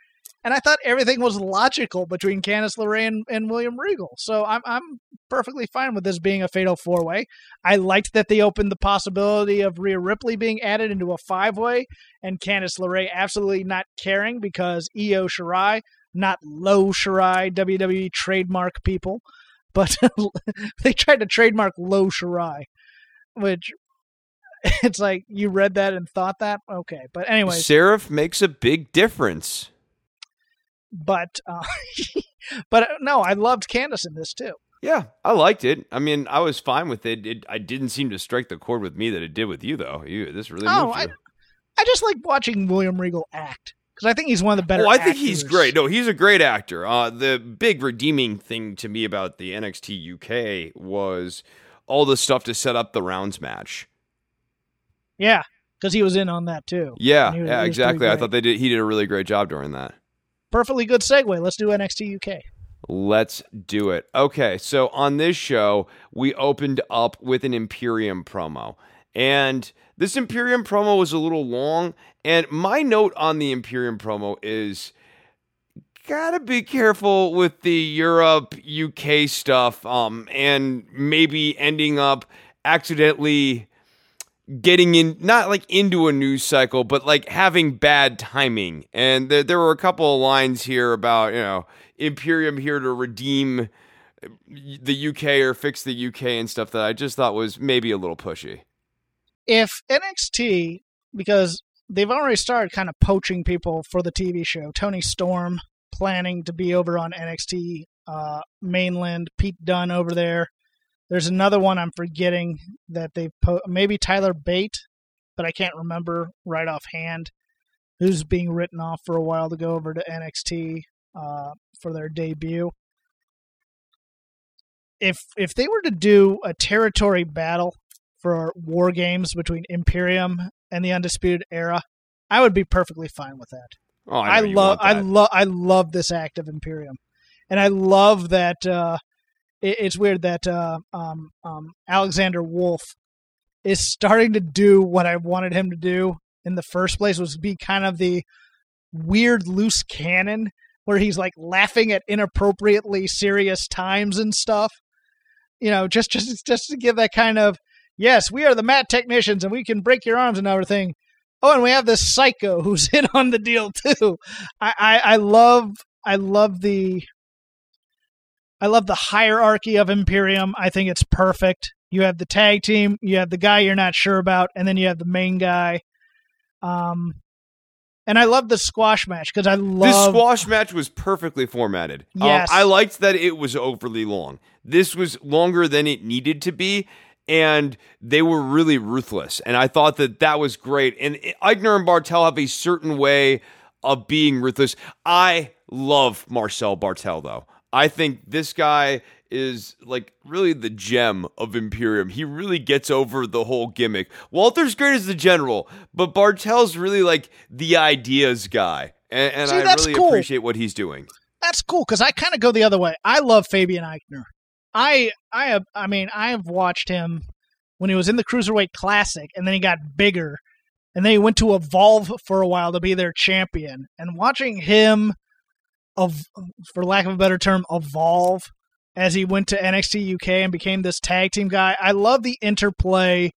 And I thought everything was logical between Candice LeRae and William Regal. So I'm perfectly fine with this being a fatal four-way. I liked that they opened the possibility of Rhea Ripley being added into a five-way and Candice LeRae absolutely not caring because Io Shirai, not Lo Shirai, WWE trademark people, but they tried to trademark Lo Shirai, which it's like you read that and thought that? Okay, but anyway. Seraph makes a big difference. But but no, I loved Candice in this too. Yeah, I liked it. I mean, I was fine with it. I didn't seem to strike the chord with me that it did with you, though. This really moved you. I just like watching William Regal act because I think he's one of the better actors. I think he's great. No, he's a great actor. The big redeeming thing to me about the NXT UK was all the stuff to set up the rounds match. Yeah, because he was in on that too. Yeah, exactly. I thought he did a really great job during that. Perfectly good segue. Let's do NXT UK. Let's do it. Okay, so on this show, we opened up with an Imperium promo. And this Imperium promo was a little long. And my note on the Imperium promo is, gotta be careful with the Europe, UK stuff. And maybe ending up accidentally getting in, not like into a news cycle, but like having bad timing. And there were a couple of lines here about, Imperium here to redeem the UK or fix the UK and stuff that I just thought was maybe a little pushy. If NXT, because they've already started kind of poaching people for the TV show, Tony Storm planning to be over on NXT mainland, Pete Dunne over there. There's another one I'm forgetting that they've maybe Tyler Bate, but I can't remember right offhand who's being written off for a while to go over to NXT for their debut. If they were to do a territory battle for War Games between Imperium and the Undisputed Era, I would be perfectly fine with that. Oh, I love this act of Imperium, and I love that. It's weird that Alexander Wolfe is starting to do what I wanted him to do in the first place, was be kind of the weird loose cannon where he's like laughing at inappropriately serious times and stuff. Just to give that kind of, yes, we are the mat technicians and we can break your arms and everything. Oh, and we have this psycho who's in on the deal too. I love the hierarchy of Imperium. I think it's perfect. You have the tag team, you have the guy you're not sure about, and then you have the main guy. And I love the squash match because this squash match was perfectly formatted. Yes. I liked that it was overly long. This was longer than it needed to be, and they were really ruthless. And I thought that was great. And Eichner and Bartel have a certain way of being ruthless. I love Marcel Bartel, though. I think this guy is like really the gem of Imperium. He really gets over the whole gimmick. Walter's great as the general, but Bartel's really like the ideas guy. And see, I really appreciate what he's doing. That's cool, because I kind of go the other way. I love Fabian Eichner. I have watched him when he was in the Cruiserweight Classic, and then he got bigger, and then he went to Evolve for a while to be their champion. And watching him, for lack of a better term, evolve as he went to NXT UK and became this tag team guy, I love the interplay,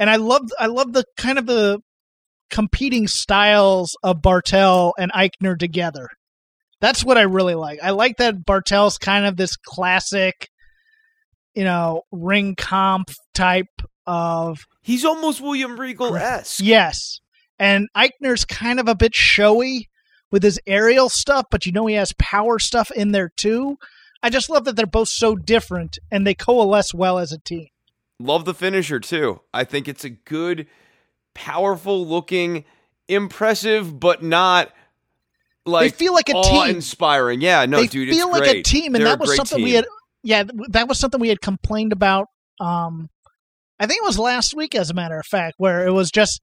and I love the kind of the competing styles of Bartel and Eichner together. That's what I really like. I like that Bartel's kind of this classic, ring comp type of... He's almost William Regal-esque. Yes. And Eichner's kind of a bit showy with his aerial stuff, but he has power stuff in there too. I just love that they're both so different and they coalesce well as a team. Love the finisher too. I think it's a good, powerful looking, impressive, but not... Like, they feel like a team. Awe-inspiring. Yeah, no, dude, it's great. They feel like a team, and that was something we had. Yeah, that was something we had complained about. I think it was last week, as a matter of fact, where it was just,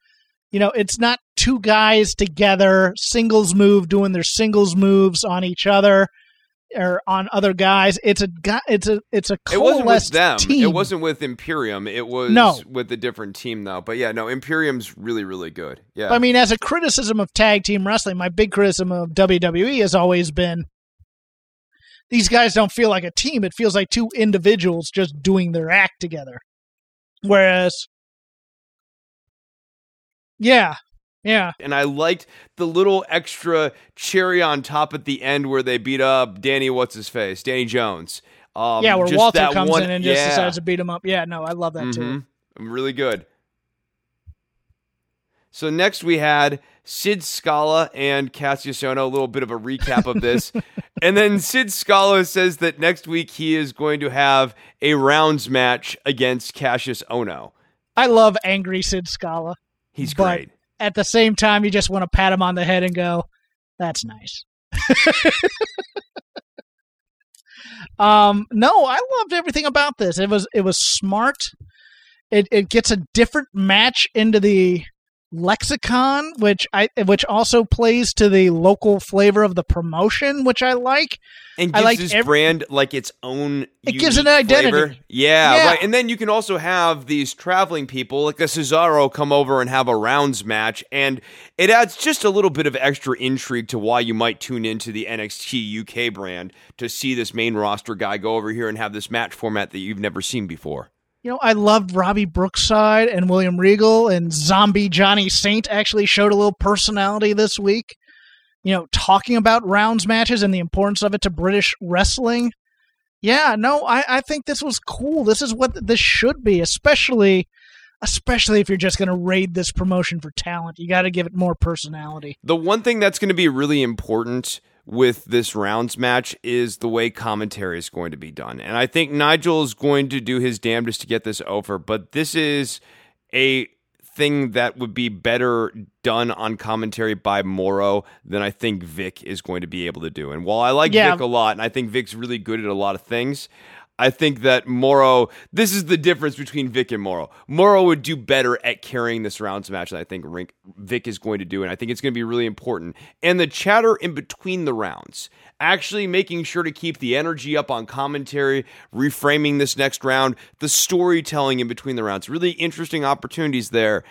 it's not two guys together, singles move, doing their singles moves on each other or on other guys. It's a coalesced team. It wasn't with Imperium. It was with a different team though. But yeah, no, Imperium's really, really good. Yeah. I mean, as a criticism of tag team wrestling, my big criticism of WWE has always been these guys don't feel like a team. It feels like two individuals just doing their act together. Whereas, yeah. And I liked the little extra cherry on top at the end where they beat up Danny Jones. Where just Walter comes in and just decides to beat him up. Yeah, no, I love that too. Really good. So next we had Sid Scala and Cassius Ohno, a little bit of a recap of this. And then Sid Scala says that next week he is going to have a rounds match against Cassius Ohno. I love angry Sid Scala. He's great. At the same time, you just want to pat him on the head and go, that's nice. No, I loved everything about this. It was smart. It gets a different match into the lexicon, which also plays to the local flavor of the promotion, which I like. And gives brand like its own unique gives an identity. Flavor. Yeah, right. And then you can also have these traveling people like a Cesaro come over and have a rounds match, and it adds just a little bit of extra intrigue to why you might tune into the NXT UK brand to see this main roster guy go over here and have this match format that you've never seen before. I loved Robbie Brookside and William Regal, and Zombie Johnny Saint actually showed a little personality this week. Talking about rounds matches and the importance of it to British wrestling. Yeah, no, I think this was cool. This is what this should be, especially if you're just going to raid this promotion for talent. You got to give it more personality. The one thing that's going to be really important with this rounds match is the way commentary is going to be done. And I think Nigel is going to do his damnedest to get this over, but this is a thing that would be better done on commentary by Morrow than I think Vic is going to be able to do. And while I like Vic a lot, and I think Vic's really good at a lot of things, I think that Morrow, this is the difference between Vic and Morrow. Morrow would do better at carrying this rounds match than I think Vic is going to do, and I think it's going to be really important. And the chatter in between the rounds, actually making sure to keep the energy up on commentary, reframing this next round, the storytelling in between the rounds, really interesting opportunities there.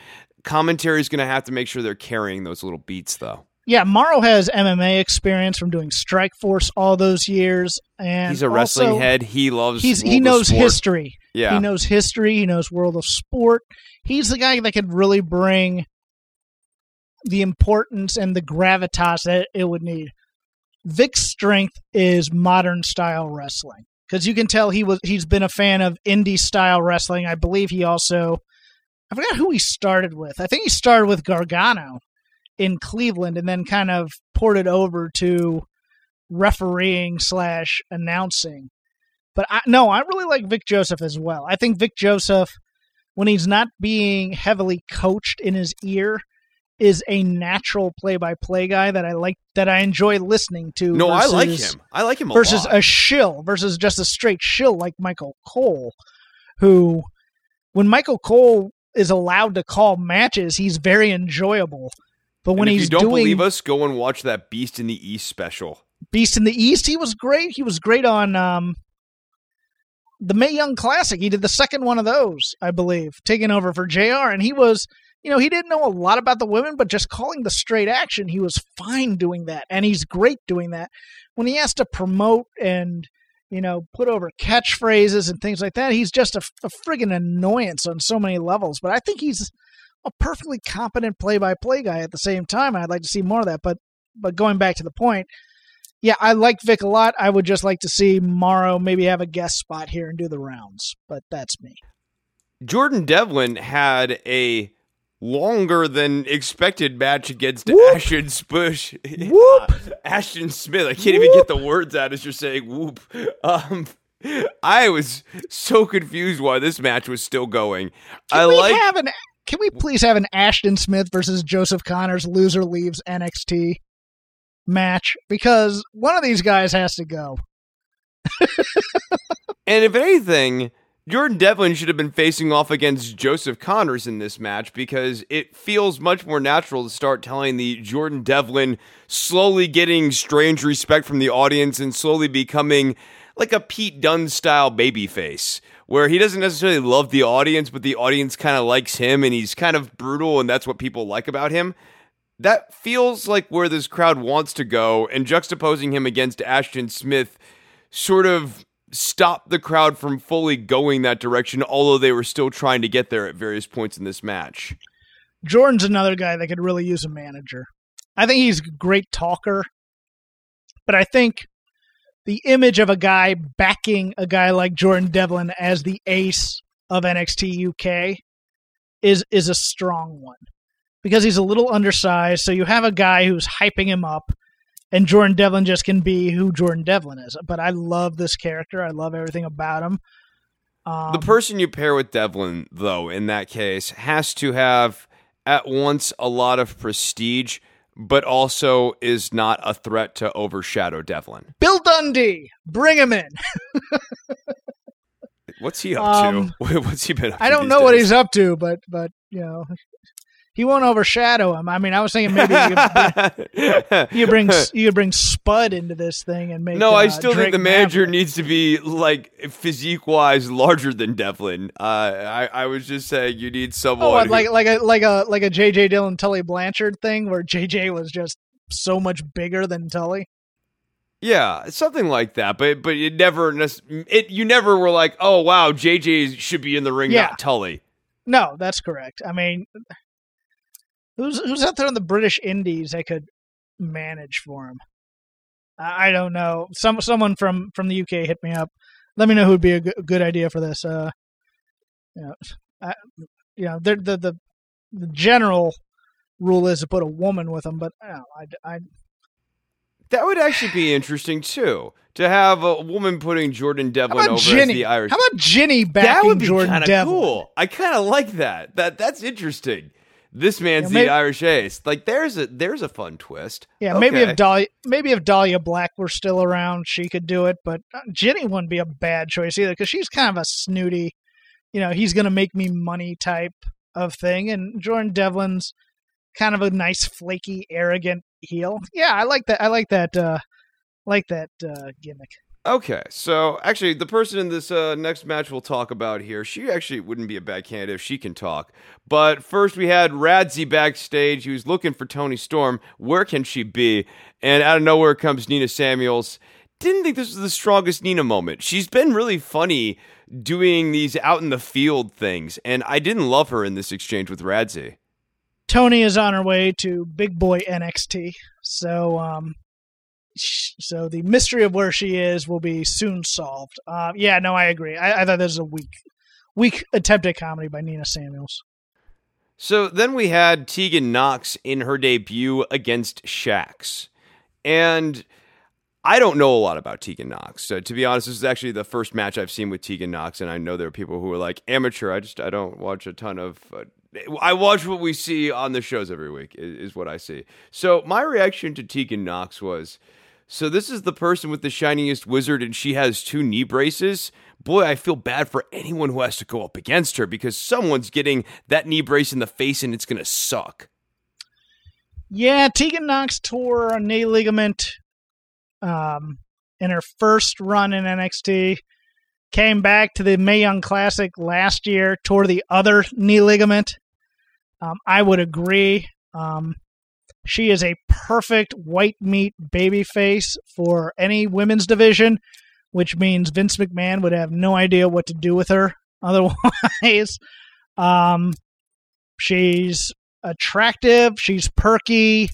Commentary is going to have to make sure they're carrying those little beats, though. Yeah, Morrow has MMA experience from doing Strikeforce all those years, and he's a wrestling head. He loves. He knows history. Yeah, he knows history. He knows world of sport. He's the guy that could really bring the importance and the gravitas that it would need. Vic's strength is modern style wrestling, because you can tell he's been a fan of indie style wrestling. I believe I forgot who he started with. I think he started with Gargano in Cleveland, and then kind of poured it over to refereeing / announcing. But I really like Vic Joseph as well. I think Vic Joseph, when he's not being heavily coached in his ear, is a natural play-by-play guy that I like, that I enjoy listening to. No, versus, I like him. I like him a versus lot. A shill, versus just a straight shill like Michael Cole, who, when Michael Cole is allowed to call matches, he's very enjoyable. But when he's doing, if you don't believe us, go and watch that Beast in the East special. Beast in the East, he was great. He was great on the Mae Young Classic. He did the second one of those, I believe, taking over for JR, and he was. You know, he didn't know a lot about the women, but just calling the straight action, he was fine doing that, and he's great doing that. When he has to promote and, you know, put over catchphrases and things like that, he's just a friggin' annoyance on so many levels. But I think he's a perfectly competent play-by-play guy at the same time, and I'd like to see more of that. But going back to the point, yeah, I like Vic a lot. I would just like to see Morrow maybe have a guest spot here and do the rounds, but that's me. Jordan Devlin had a longer than expected match against Ashton Smith. Ashton Smith. I can't even get the words out as you're saying whoop. I was so confused why this match was still going. Can we please have an Ashton Smith versus Joseph Connors loser leaves NXT match? Because one of these guys has to go. And if anything, Jordan Devlin should have been facing off against Joseph Connors in this match, because it feels much more natural to start telling the Jordan Devlin slowly getting strange respect from the audience and slowly becoming like a Pete Dunne-style babyface, where he doesn't necessarily love the audience, but the audience kind of likes him, and he's kind of brutal, and that's what people like about him. That feels like where this crowd wants to go, and juxtaposing him against Ashton Smith sort of stop the crowd from fully going that direction, although they were still trying to get there at various points in this match. Jordan's another guy that could really use a manager. I think he's a great talker, but I think the image of a guy backing a guy like Jordan Devlin as the ace of NXT UK is a strong one, because he's a little undersized, so you have a guy who's hyping him up, and Jordan Devlin just can be who Jordan Devlin is. But I love this character. I love everything about him. The person you pair with Devlin, though, in that case, has to have at once a lot of prestige, but also is not a threat to overshadow Devlin. Bill Dundee, bring him in. What's he up to? What's he been up to? I don't know what he's up to, but you know. He won't overshadow him. I mean, I was thinking maybe you bring Spud into this thing and make. No, I still think the manager needs to be like physique-wise larger than Devlin. I was just saying you need someone like a J.J. Dillon Tully Blanchard thing where J.J. was just so much bigger than Tully. Yeah, something like that. But you never were like, oh wow, J.J. should be in the ring, not Tully. No, that's correct. I mean. Who's out there in the British Indies that could manage for him? I don't know. Someone from the UK hit me up. Let me know who would be a good idea for this. The general rule is to put a woman with them, but that would actually be interesting too, to have a woman putting Jordan Devlin over Ginny? As the Irish. How about Ginny backing Jordan? That would be kind of cool. I kind of like that. That's interesting. This man's the Irish ace. Like, there's a fun twist. Yeah, okay. Maybe if Dahlia Black were still around, she could do it. But Ginny wouldn't be a bad choice either, because she's kind of a snooty, you know, he's going to make me money type of thing. And Jordan Devlin's kind of a nice, flaky, arrogant heel. Yeah, I like that. I like that. Like that gimmick. Okay, so actually, the person in this next match we'll talk about here, she actually wouldn't be a bad candidate if she can talk. But first, we had Radzi backstage. He was looking for Toni Storm. Where can she be? And out of nowhere comes Nina Samuels. Didn't think this was the strongest Nina moment. She's been really funny doing these out-in-the-field things, and I didn't love her in this exchange with Radzi. Toni is on her way to Big Boy NXT, so So the mystery of where she is will be soon solved. I agree. I thought this was a weak attempt at comedy by Nina Samuels. So then we had Tegan Nox in her debut against Shax. And I don't know a lot about Tegan Nox. So to be honest, this is actually the first match I've seen with Tegan Nox, and I know there are people who are like, amateur, I don't watch a ton of I watch what we see on the shows every week is what I see. So my reaction to Tegan Nox was, so this is the person with the shiniest wizard and she has two knee braces. Boy, I feel bad for anyone who has to go up against her because someone's getting that knee brace in the face and it's going to suck. Yeah, Tegan Nox tore a knee ligament in her first run in NXT. Came back to the Mae Young Classic last year, tore the other knee ligament. I would agree. She is a perfect white meat babyface for any women's division, which means Vince McMahon would have no idea what to do with her otherwise. She's attractive. She's perky.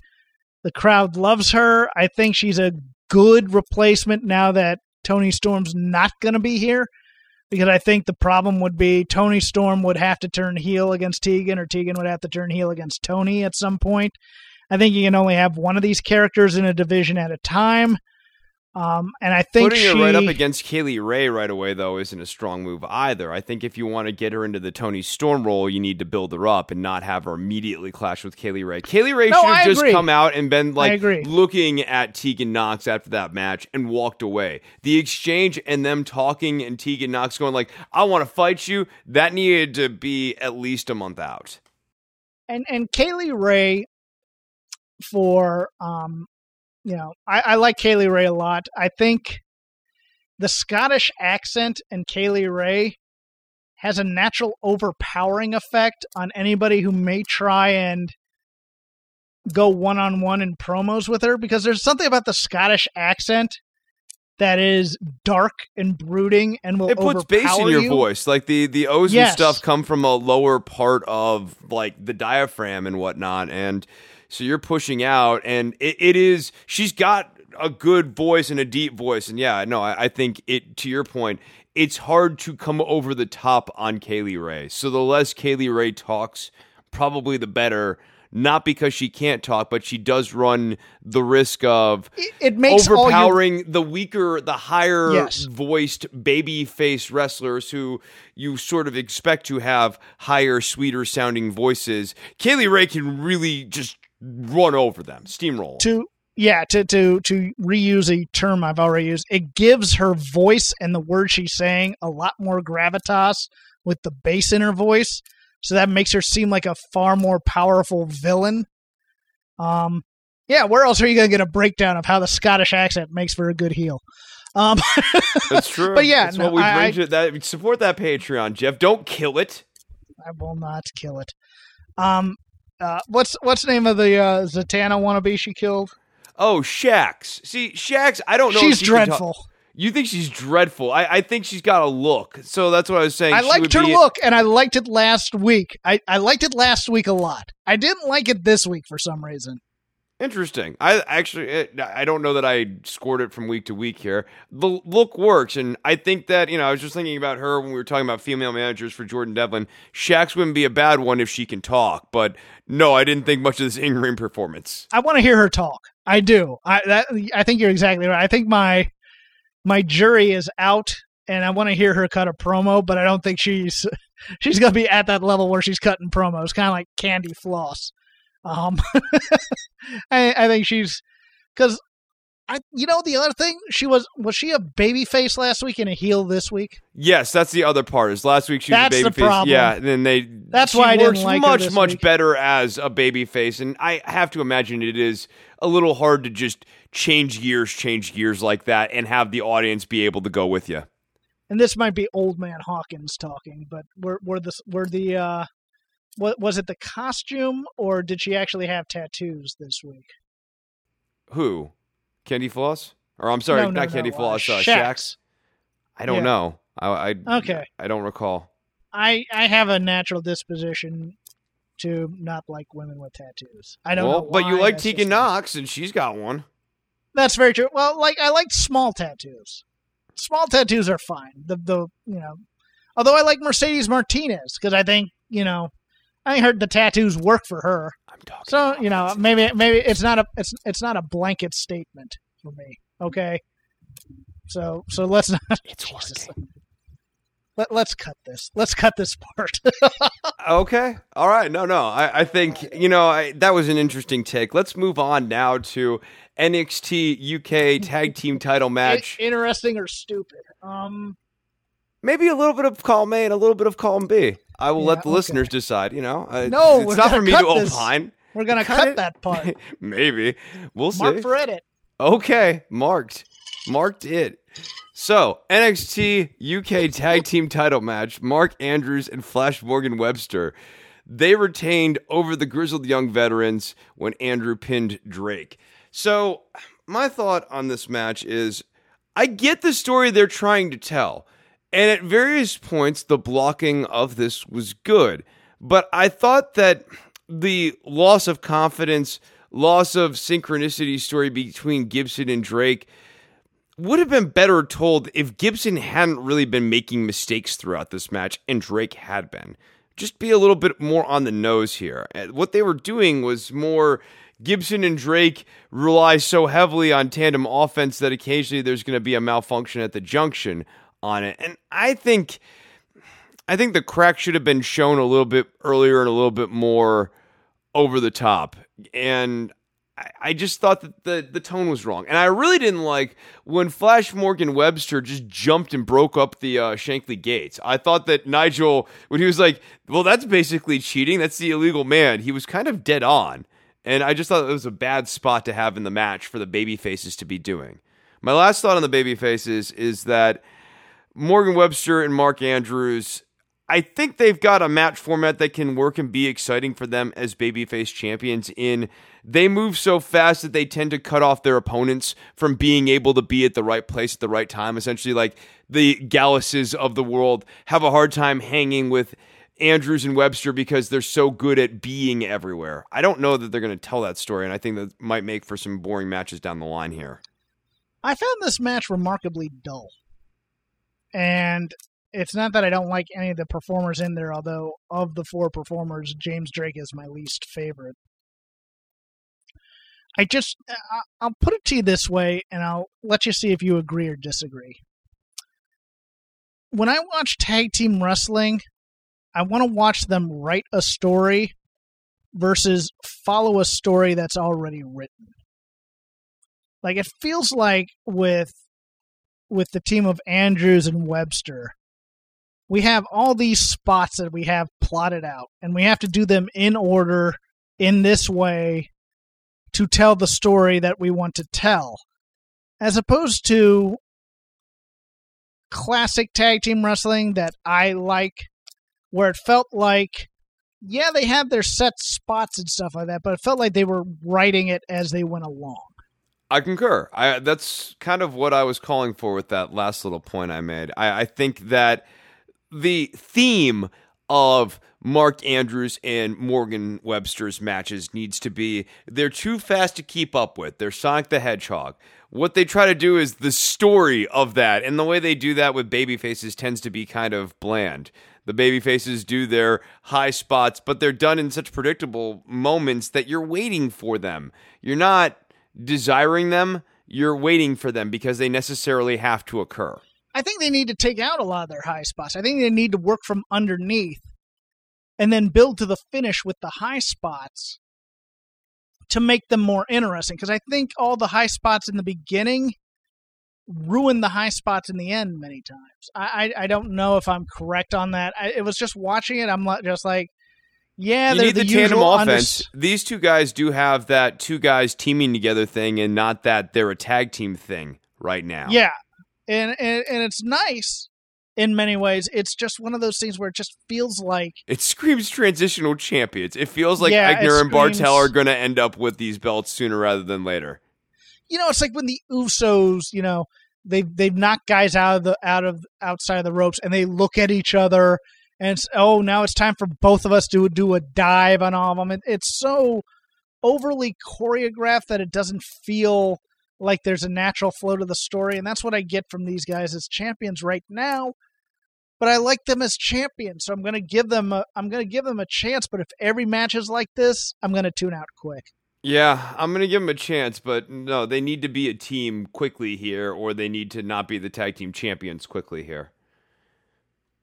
The crowd loves her. I think she's a good replacement now that Tony Storm's not going to be here, because I think the problem would be Tony Storm would have to turn heel against Tegan, or Tegan would have to turn heel against Tony at some point. I think you can only have one of these characters in a division at a time. And I think putting her right up against Kaylee Ray right away, though, isn't a strong move either. I think if you want to get her into the Tony Storm role, you need to build her up and not have her immediately clash with Kaylee Ray. Kaylee Ray should have just come out and been like looking at Tegan Nox after that match and walked away. The exchange and them talking and Tegan Nox going like, "I want to fight you," that needed to be at least a month out. And Kaylee Ray for you know, I like Kaylee Ray a lot. I think the Scottish accent in Kaylee Ray has a natural overpowering effect on anybody who may try and go one-on-one in promos with her, because there's something about the Scottish accent that is dark and brooding and will overpower you. It puts bass in your voice. Like the O's and stuff come from a lower part of like the diaphragm and whatnot, and so you're pushing out, and it is, she's got a good voice and a deep voice. And yeah, no, I think it, to your point, it's hard to come over the top on Kaylee Ray. So the less Kaylee Ray talks, probably the better. Not because she can't talk, but she does run the risk of it makes overpowering the weaker, the higher voiced baby face wrestlers who you sort of expect to have higher, sweeter sounding voices. Kaylee Ray can really just run over them, steamroll. To reuse a term I've already used, it gives her voice and the word she's saying a lot more gravitas with the bass in her voice, so that makes her seem like a far more powerful villain. Where else are you gonna get a breakdown of how the Scottish accent makes for a good heel? That's true. But yeah, that's what we bring to that. Support that Patreon, Jeff. Don't kill it. I will not kill it. What's the name of the Zatanna wannabe she killed? Oh, Shaxx. See, Shaxx, I don't know. She's dreadful. You think she's dreadful? I think she's got a look. So that's what I was saying. I liked her look, and I liked it last week. I liked it last week a lot. I didn't like it this week for some reason. Interesting. I don't know that I scored it from week to week here. The look works, and I think that, you know, I was just thinking about her when we were talking about female managers for Jordan Devlin. Shaxx wouldn't be a bad one if she can talk, but no, I didn't think much of this in-ring performance. I want to hear her talk. I do. I think you're exactly right. I think my jury is out, and I want to hear her cut a promo, but I don't think she's going to be at that level where she's cutting promos, kind of like Candy Floss. I think she's, because the other thing, was she a baby face last week and a heel this week? Yes. That's the other part, is last week she was a baby face. Problem. Yeah. And then that's why I didn't like her this much better as a baby face. And I have to imagine it is a little hard to just change gears like that and have the audience be able to go with you. And this might be old man Hawkins talking, but we're the was it the costume, or did she actually have tattoos this week? Who? Candy Floss? Or I'm sorry, not Candy Floss, Shaxx. I don't know. Okay. I don't recall. I have a natural disposition to not like women with tattoos. I don't know why. But you like Tegan Nox, and she's got one. That's very true. Well, I like small tattoos. Small tattoos are fine. Although I like Mercedes Martinez, because I think, I heard the tattoos work for her. I'm talking. So maybe it's not a blanket statement for me. Okay, so let's not. It's working. Let's cut this. Let's cut this part. Okay. All right. No. I think, that was an interesting take. Let's move on now to NXT UK tag team title match. Interesting or stupid? Maybe a little bit of column A and a little bit of column B. I will let the listeners decide, No, it's not for me to opine. We're going to cut that part. Maybe. We'll see. Mark for edit. Okay. Marked it. So, NXT UK Tag Team Title Match, Mark Andrews and Flash Morgan Webster. They retained over the Grizzled Young Veterans when Andrew pinned Drake. So, my thought on this match is, I get the story they're trying to tell. And at various points, the blocking of this was good. But I thought that the loss of confidence, loss of synchronicity story between Gibson and Drake would have been better told if Gibson hadn't really been making mistakes throughout this match, and Drake had been. Just be a little bit more on the nose here. What they were doing was more Gibson and Drake rely so heavily on tandem offense that occasionally there's going to be a malfunction at the junction on it. And I think the crack should have been shown a little bit earlier and a little bit more over the top. And I just thought that the tone was wrong. And I really didn't like when Flash Morgan Webster just jumped and broke up the Shankly Gates. I thought that Nigel, when he was like, well, that's basically cheating. That's the illegal man. He was kind of dead on. And I just thought it was a bad spot to have in the match for the babyfaces to be doing. My last thought on the babyfaces is that Morgan Webster and Mark Andrews, I think they've got a match format that can work and be exciting for them as babyface champions in they move so fast that they tend to cut off their opponents from being able to be at the right place at the right time. Essentially, like the Gallases of the world have a hard time hanging with Andrews and Webster because they're so good at being everywhere. I don't know that they're going to tell that story, and I think that might make for some boring matches down the line here. I found this match remarkably dull. And it's not that I don't like any of the performers in there, although of the four performers, James Drake is my least favorite. I'll put it to you this way, and I'll let you see if you agree or disagree. When I watch tag team wrestling, I want to watch them write a story versus follow a story that's already written. Like, it feels like with the team of Andrews and Webster, we have all these spots that we have plotted out, and we have to do them in order in this way to tell the story that we want to tell, as opposed to classic tag team wrestling that I like, where it felt like, yeah, they had their set spots and stuff like that, but it felt like they were writing it as they went along. I concur. That's kind of what I was calling for with that last little point I made. I think that the theme of Mark Andrews and Morgan Webster's matches needs to be they're too fast to keep up with. They're Sonic the Hedgehog. What they try to do is the story of that, and the way they do that with babyfaces tends to be kind of bland. The babyfaces do their high spots, but they're done in such predictable moments that you're waiting for them. You're not desiring them, you're waiting for them because they necessarily have to occur. I think they need to take out a lot of their high spots. I think they need to work from underneath and then build to the finish with the high spots to make them more interesting. Because I think all the high spots in the beginning ruin the high spots in the end many times. I don't know if I'm correct on that. It was just watching it. I'm just like, yeah, you need the tandem offense. These two guys do have that two guys teaming together thing, and not that they're a tag team thing right now. Yeah, and it's nice in many ways. It's just one of those things where it just feels like it screams transitional champions. It feels like Egner and Bartel are going to end up with these belts sooner rather than later. It's like when the Usos, they've knocked guys outside of the ropes, and they look at each other. And now it's time for both of us to do a dive on all of them. It's so overly choreographed that it doesn't feel like there's a natural flow to the story. And that's what I get from these guys as champions right now. But I like them as champions, so I'm going to give them a chance. But if every match is like this, I'm going to tune out quick. Yeah, I'm going to give them a chance, but no, they need to be a team quickly here, or they need to not be the tag team champions quickly here.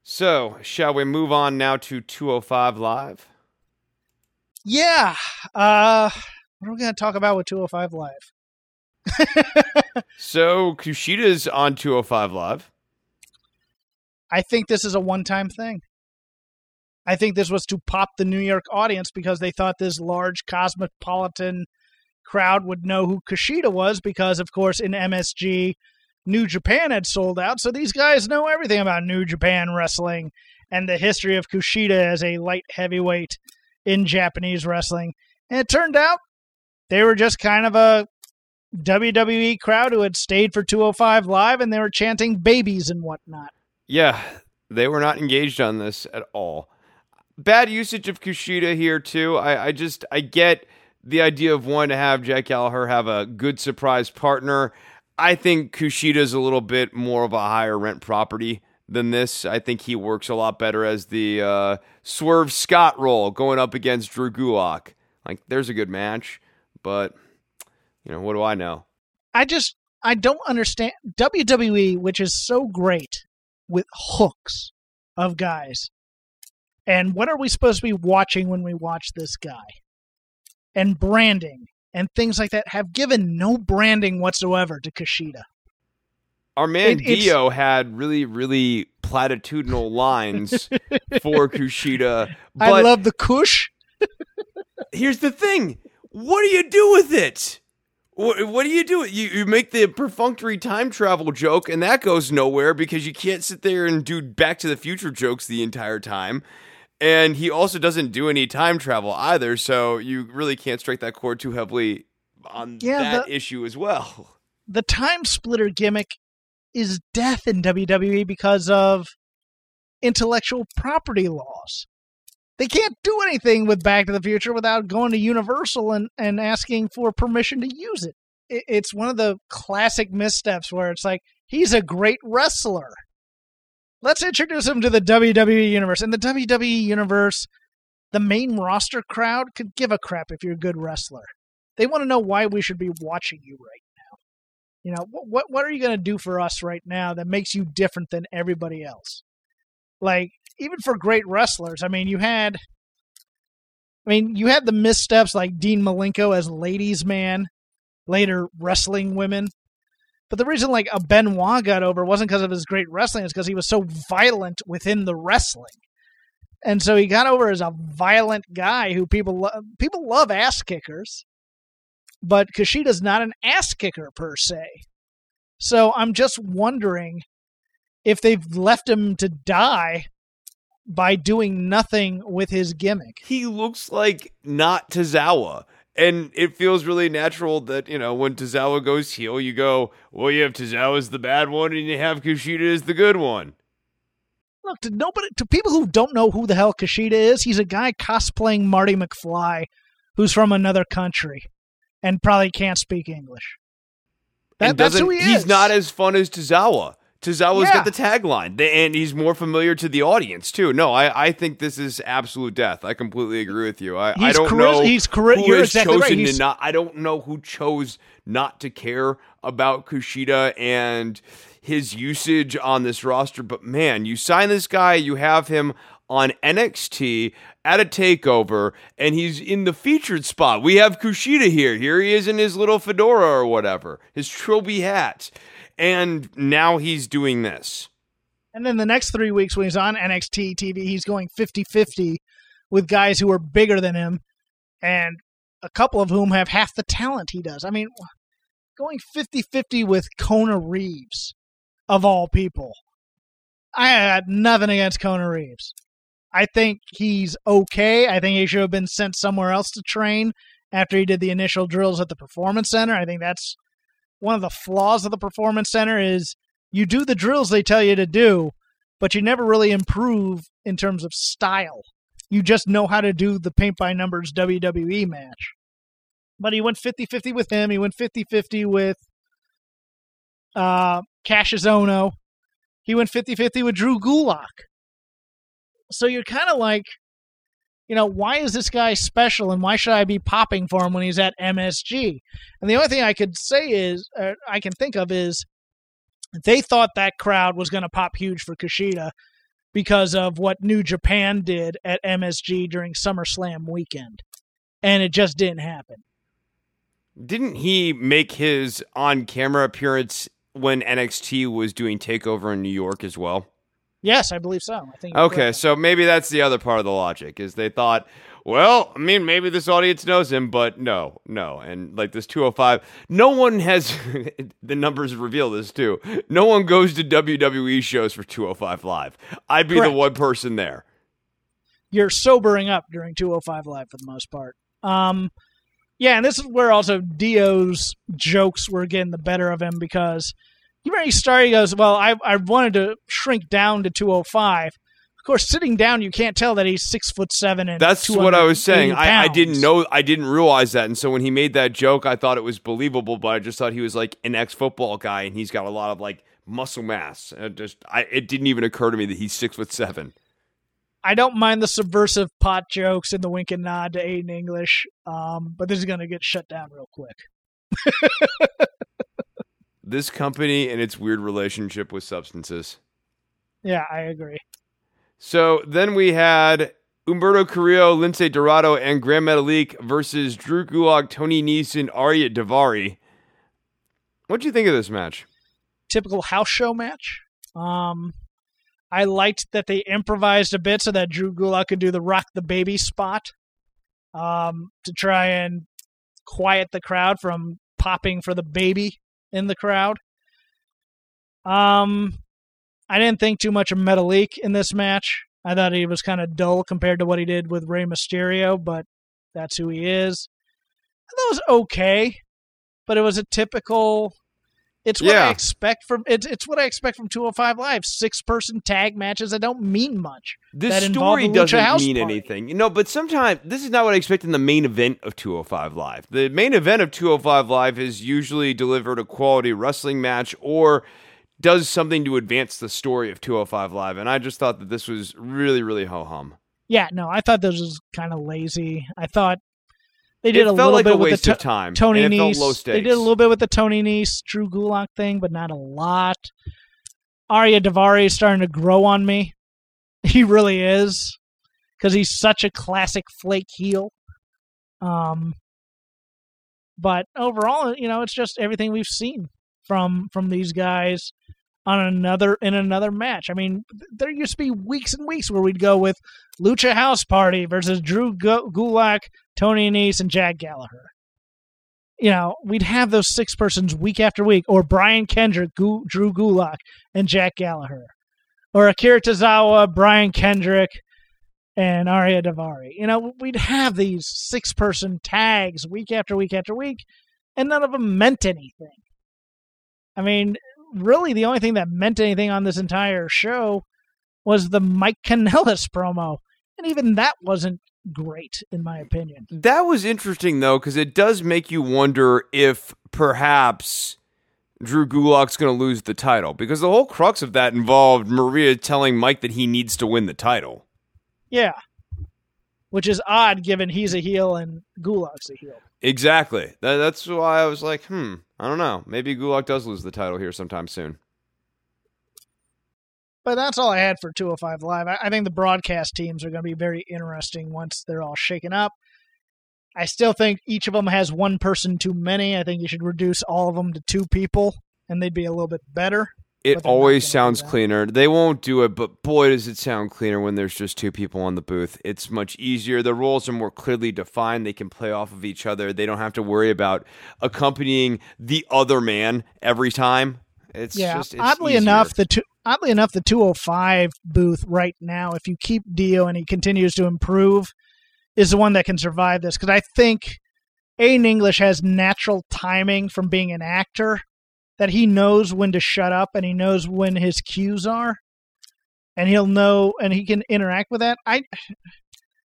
So, shall we move on now to 205 Live? Yeah. What are we going to talk about with 205 Live? So, Kushida's on 205 Live. I think this is a one-time thing. I think this was to pop the New York audience because they thought this large cosmopolitan crowd would know who Kushida was because, of course, in MSG, New Japan had sold out, so these guys know everything about New Japan wrestling and the history of Kushida as a light heavyweight in Japanese wrestling. And it turned out they were just kind of a WWE crowd who had stayed for 205 Live, and they were chanting babies and whatnot. Yeah, they were not engaged on this at all. Bad usage of Kushida here, too. I get the idea of wanting to have Jack Gallagher have a good surprise partner. I think Kushida's a little bit more of a higher rent property than this. I think he works a lot better as the Swerve Scott role going up against Drew Gulak. Like, there's a good match, but, you know, what do I know? I don't understand. WWE, which is so great with hooks of guys. And what are we supposed to be watching when we watch this guy? And branding and things like that have given no branding whatsoever to Kushida. Our man Dio had really, really platitudinal lines for Kushida. But I love the Kush. Here's the thing. What do you do with it? What do you do? You make the perfunctory time travel joke, and that goes nowhere because you can't sit there and do Back to the Future jokes the entire time. And he also doesn't do any time travel either, so you really can't strike that chord too heavily on that issue as well. The time splitter gimmick is death in WWE because of intellectual property laws. They can't do anything with Back to the Future without going to Universal and asking for permission to use it. It's one of the classic missteps where it's like, he's a great wrestler. Let's introduce him to the WWE Universe. And the WWE Universe, the main roster crowd, could give a crap if you're a good wrestler. They want to know why we should be watching you right now. You know, what are you going to do for us right now that makes you different than everybody else? Like, even for great wrestlers, I mean, you had the missteps like Dean Malenko as ladies' man, later wrestling women. But the reason like a Benoit got over wasn't because of his great wrestling. It's because he was so violent within the wrestling. And so he got over as a violent guy who people love ass kickers. But Kushida's not an ass kicker per se. So I'm just wondering if they've left him to die by doing nothing with his gimmick. He looks like not Tozawa. And it feels really natural that, you know, when Tozawa goes heel, you go, well, you have Tozawa as the bad one and you have Kushida as the good one. Look, to people who don't know who the hell Kushida is, he's a guy cosplaying Marty McFly who's from another country and probably can't speak English. That's who he is. He's not as fun as Tozawa. Tozawa's got the tagline, and he's more familiar to the audience, too. No, I think this is absolute death. I completely agree with you. I don't know who chose not to care about Kushida and his usage on this roster, but man, you sign this guy, you have him on NXT at a takeover, and he's in the featured spot. We have Kushida here. Here he is in his little fedora or whatever, his trilby hat. And now he's doing this. And then the next 3 weeks when he's on NXT TV, he's going 50-50 with guys who are bigger than him and a couple of whom have half the talent he does. I mean, going 50-50 with Kona Reeves, of all people. I had nothing against Kona Reeves. I think he's okay. I think he should have been sent somewhere else to train after he did the initial drills at the Performance Center. I think that's one of the flaws of the Performance Center is you do the drills they tell you to do, but you never really improve in terms of style. You just know how to do the paint-by-numbers WWE match. But he went 50-50 with him. He went 50-50 with Cassius Ohno. He went 50-50 with Drew Gulak. So you're kind of like, you know, why is this guy special and why should I be popping for him when he's at MSG? And the only thing I could say is, I can think of is, they thought that crowd was going to pop huge for Kushida because of what New Japan did at MSG during SummerSlam weekend. And it just didn't happen. Didn't he make his on-camera appearance when NXT was doing TakeOver in New York as well? Yes, I believe so. I think. Okay, so maybe that's the other part of the logic, is they thought, well, I mean, maybe this audience knows him, but no. And like this 205, no one has, the numbers reveal this too, no one goes to WWE shows for 205 Live. I'd be correct. The one person there. You're sobering up during 205 Live for the most part. Yeah, and this is where also Dio's jokes were getting the better of him, because you remember he started, he goes, well, I wanted to shrink down to 205. Of course, sitting down, you can't tell that he's 6'7" and that's what I was saying. I didn't know, I didn't realize that. And so when he made that joke, I thought it was believable, but I just thought he was like an ex-football guy and he's got a lot of like muscle mass. It didn't even occur to me that he's 6'7". I don't mind the subversive pot jokes and the wink and nod to Aiden English, but this is going to get shut down real quick. This company and its weird relationship with substances. Yeah, I agree. So then we had Humberto Carrillo, Lince Dorado, and Gran Metalik versus Drew Gulak, Tony Nese, Arya Daivari. What'd you think of this match? Typical house show match. I liked that they improvised a bit so that Drew Gulak could do the rock the baby spot to try and quiet the crowd from popping for the baby in the crowd. I didn't think too much of Metalik in this match. I thought he was kind of dull compared to what he did with Rey Mysterio, but that's who he is. I thought it was okay, but it was a typical... It's what I expect from 205 Live. 6-person tag matches that don't mean much. This story doesn't mean anything. No, but sometimes this is not what I expect in the main event of 205 Live. The main event of 205 Live is usually delivered a quality wrestling match or does something to advance the story of 205 Live. And I just thought that this was really, really ho-hum. Yeah, no, I thought this was kind of lazy. I thought they did a little bit with the Tony Nese. They did a little bit with the Tony Nese, Drew Gulak thing, but not a lot. Arya Daivari is starting to grow on me. He really is, because he's such a classic flake heel. But overall, you know, it's just everything we've seen from these guys in another match. I mean, there used to be weeks and weeks where we'd go with Lucha House Party versus Drew Gulak, Tony Nese, and Jack Gallagher. You know, we'd have those 6 persons week after week, or Brian Kendrick, Drew Gulak, and Jack Gallagher, or Akira Tozawa, Brian Kendrick, and Arya Daivari. You know, we'd have these 6-person tags week after week after week, and none of them meant anything. I mean, really the only thing that meant anything on this entire show was the Mike Kanellis promo. And even that wasn't great, in my opinion. That was interesting, though, because it does make you wonder if perhaps Drew Gulak's going to lose the title. Because the whole crux of that involved Maria telling Mike that he needs to win the title. Yeah. Which is odd, given he's a heel and Gulak's a heel. Exactly. That's why I was like, I don't know. Maybe Gulak does lose the title here sometime soon. But that's all I had for 205 Live. I think the broadcast teams are going to be very interesting once they're all shaken up. I still think each of them has 1 person too many. I think you should reduce all of them to 2 people, and they'd be a little bit better. It always sounds cleaner. They won't do it, but boy, does it sound cleaner when there's just 2 people on the booth. It's much easier. The roles are more clearly defined. They can play off of each other. They don't have to worry about accompanying the other man every time. Oddly enough, the 205 booth right now, if you keep Dio and he continues to improve, is the one that can survive this. Because I think Aiden English has natural timing from being an actor, that he knows when to shut up and he knows when his cues are, and he'll know and he can interact with that.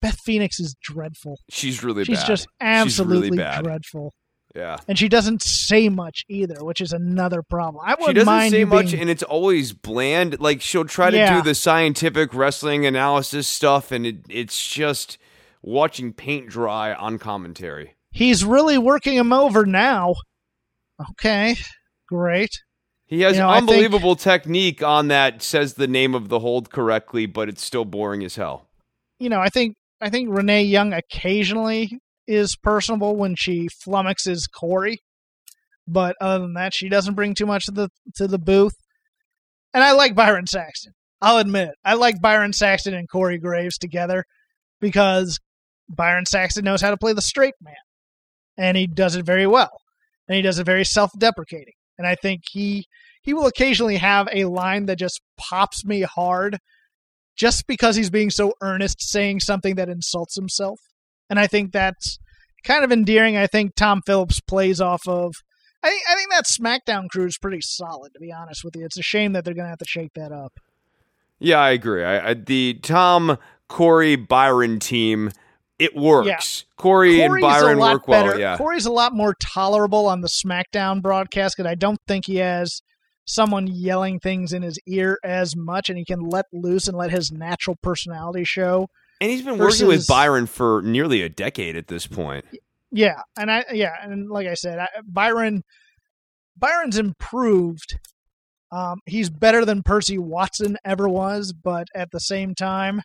Beth Phoenix is dreadful. She's bad. She's just absolutely dreadful. Yeah. And she doesn't say much either, which is another problem. She doesn't say much, and it's always bland. Like, she'll try to do the scientific wrestling analysis stuff, and it's just watching paint dry on commentary. He's really working him over now. Okay, great. He has unbelievable technique on that, says the name of the hold correctly, but it's still boring as hell. You know, I think Renee Young occasionally is personable when she flummoxes Corey. But other than that, she doesn't bring too much to the booth. And I like Byron Saxton. I'll admit it. I like Byron Saxton and Corey Graves together because Byron Saxton knows how to play the straight man. And he does it very well. And he does it very self-deprecating. And I think he will occasionally have a line that just pops me hard just because he's being so earnest, saying something that insults himself. And I think that's kind of endearing. I think Tom Phillips plays off of... I think that SmackDown crew is pretty solid, to be honest with you. It's a shame that they're going to have to shake that up. Yeah, I agree. The Tom, Corey, Byron team, it works. Yeah. Corey and Byron work well. Yeah. Corey's a lot more tolerable on the SmackDown broadcast because I don't think he has someone yelling things in his ear as much, and he can let loose and let his natural personality show. And he's been working with Byron for nearly a decade at this point. Yeah, and like I said, Byron's improved. He's better than Percy Watson ever was, but at the same time,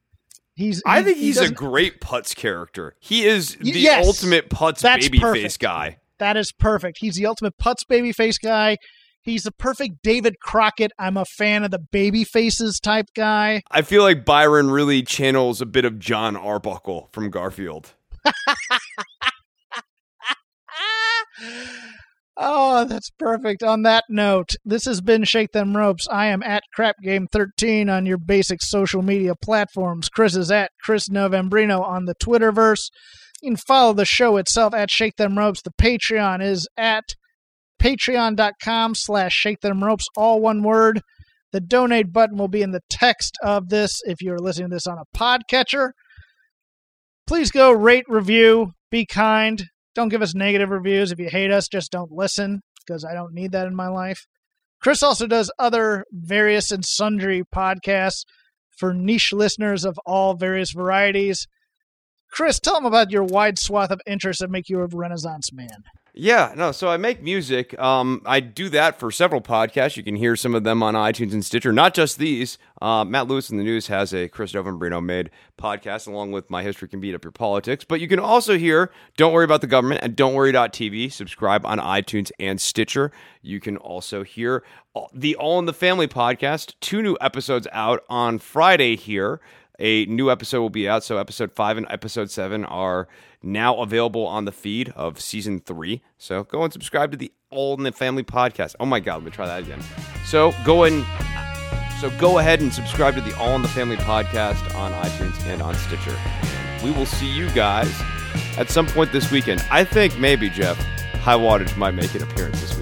I think he's a great Putz character. He is the ultimate Putz babyface guy. That is perfect. He's the ultimate Putz babyface guy. He's the perfect David Crockett, I'm a fan of the babyfaces type guy. I feel like Byron really channels a bit of John Arbuckle from Garfield. Oh, that's perfect. On that note, this has been Shake Them Ropes. I am at CrapGame13 on your basic social media platforms. Chris is at Chris Novembrino on the Twitterverse. You can follow the show itself at Shake Them Ropes. The Patreon is at patreon.com/ShakeThemRopes, all one word. The donate button will be in the text of this if you're listening to this on a podcatcher. Please go rate, review, be kind. Don't give us negative reviews. If you hate us, just don't listen, because I don't need that in my life. Chris also does other various and sundry podcasts for niche listeners of all various varieties. Chris, tell them about your wide swath of interests that make you a Renaissance man. Yeah, no, so I make music. I do that for several podcasts. You can hear some of them on iTunes and Stitcher, not just these. Matt Lewis in the News has a Chris Novembrino-made podcast, along with My History Can Beat Up Your Politics. But you can also hear Don't Worry About the Government and Don'tWorry.tv. Subscribe on iTunes and Stitcher. You can also hear the All in the Family podcast. 2 new episodes out on Friday here. A new episode will be out, so episode 5 and episode 7 are now available on the feed of season 3. So go and subscribe to the All in the Family podcast. Oh my God, let me try that again. So go ahead and subscribe to the All in the Family podcast on iTunes and on Stitcher. We will see you guys at some point this weekend. I think maybe Jeff Highwattage might make an appearance this weekend.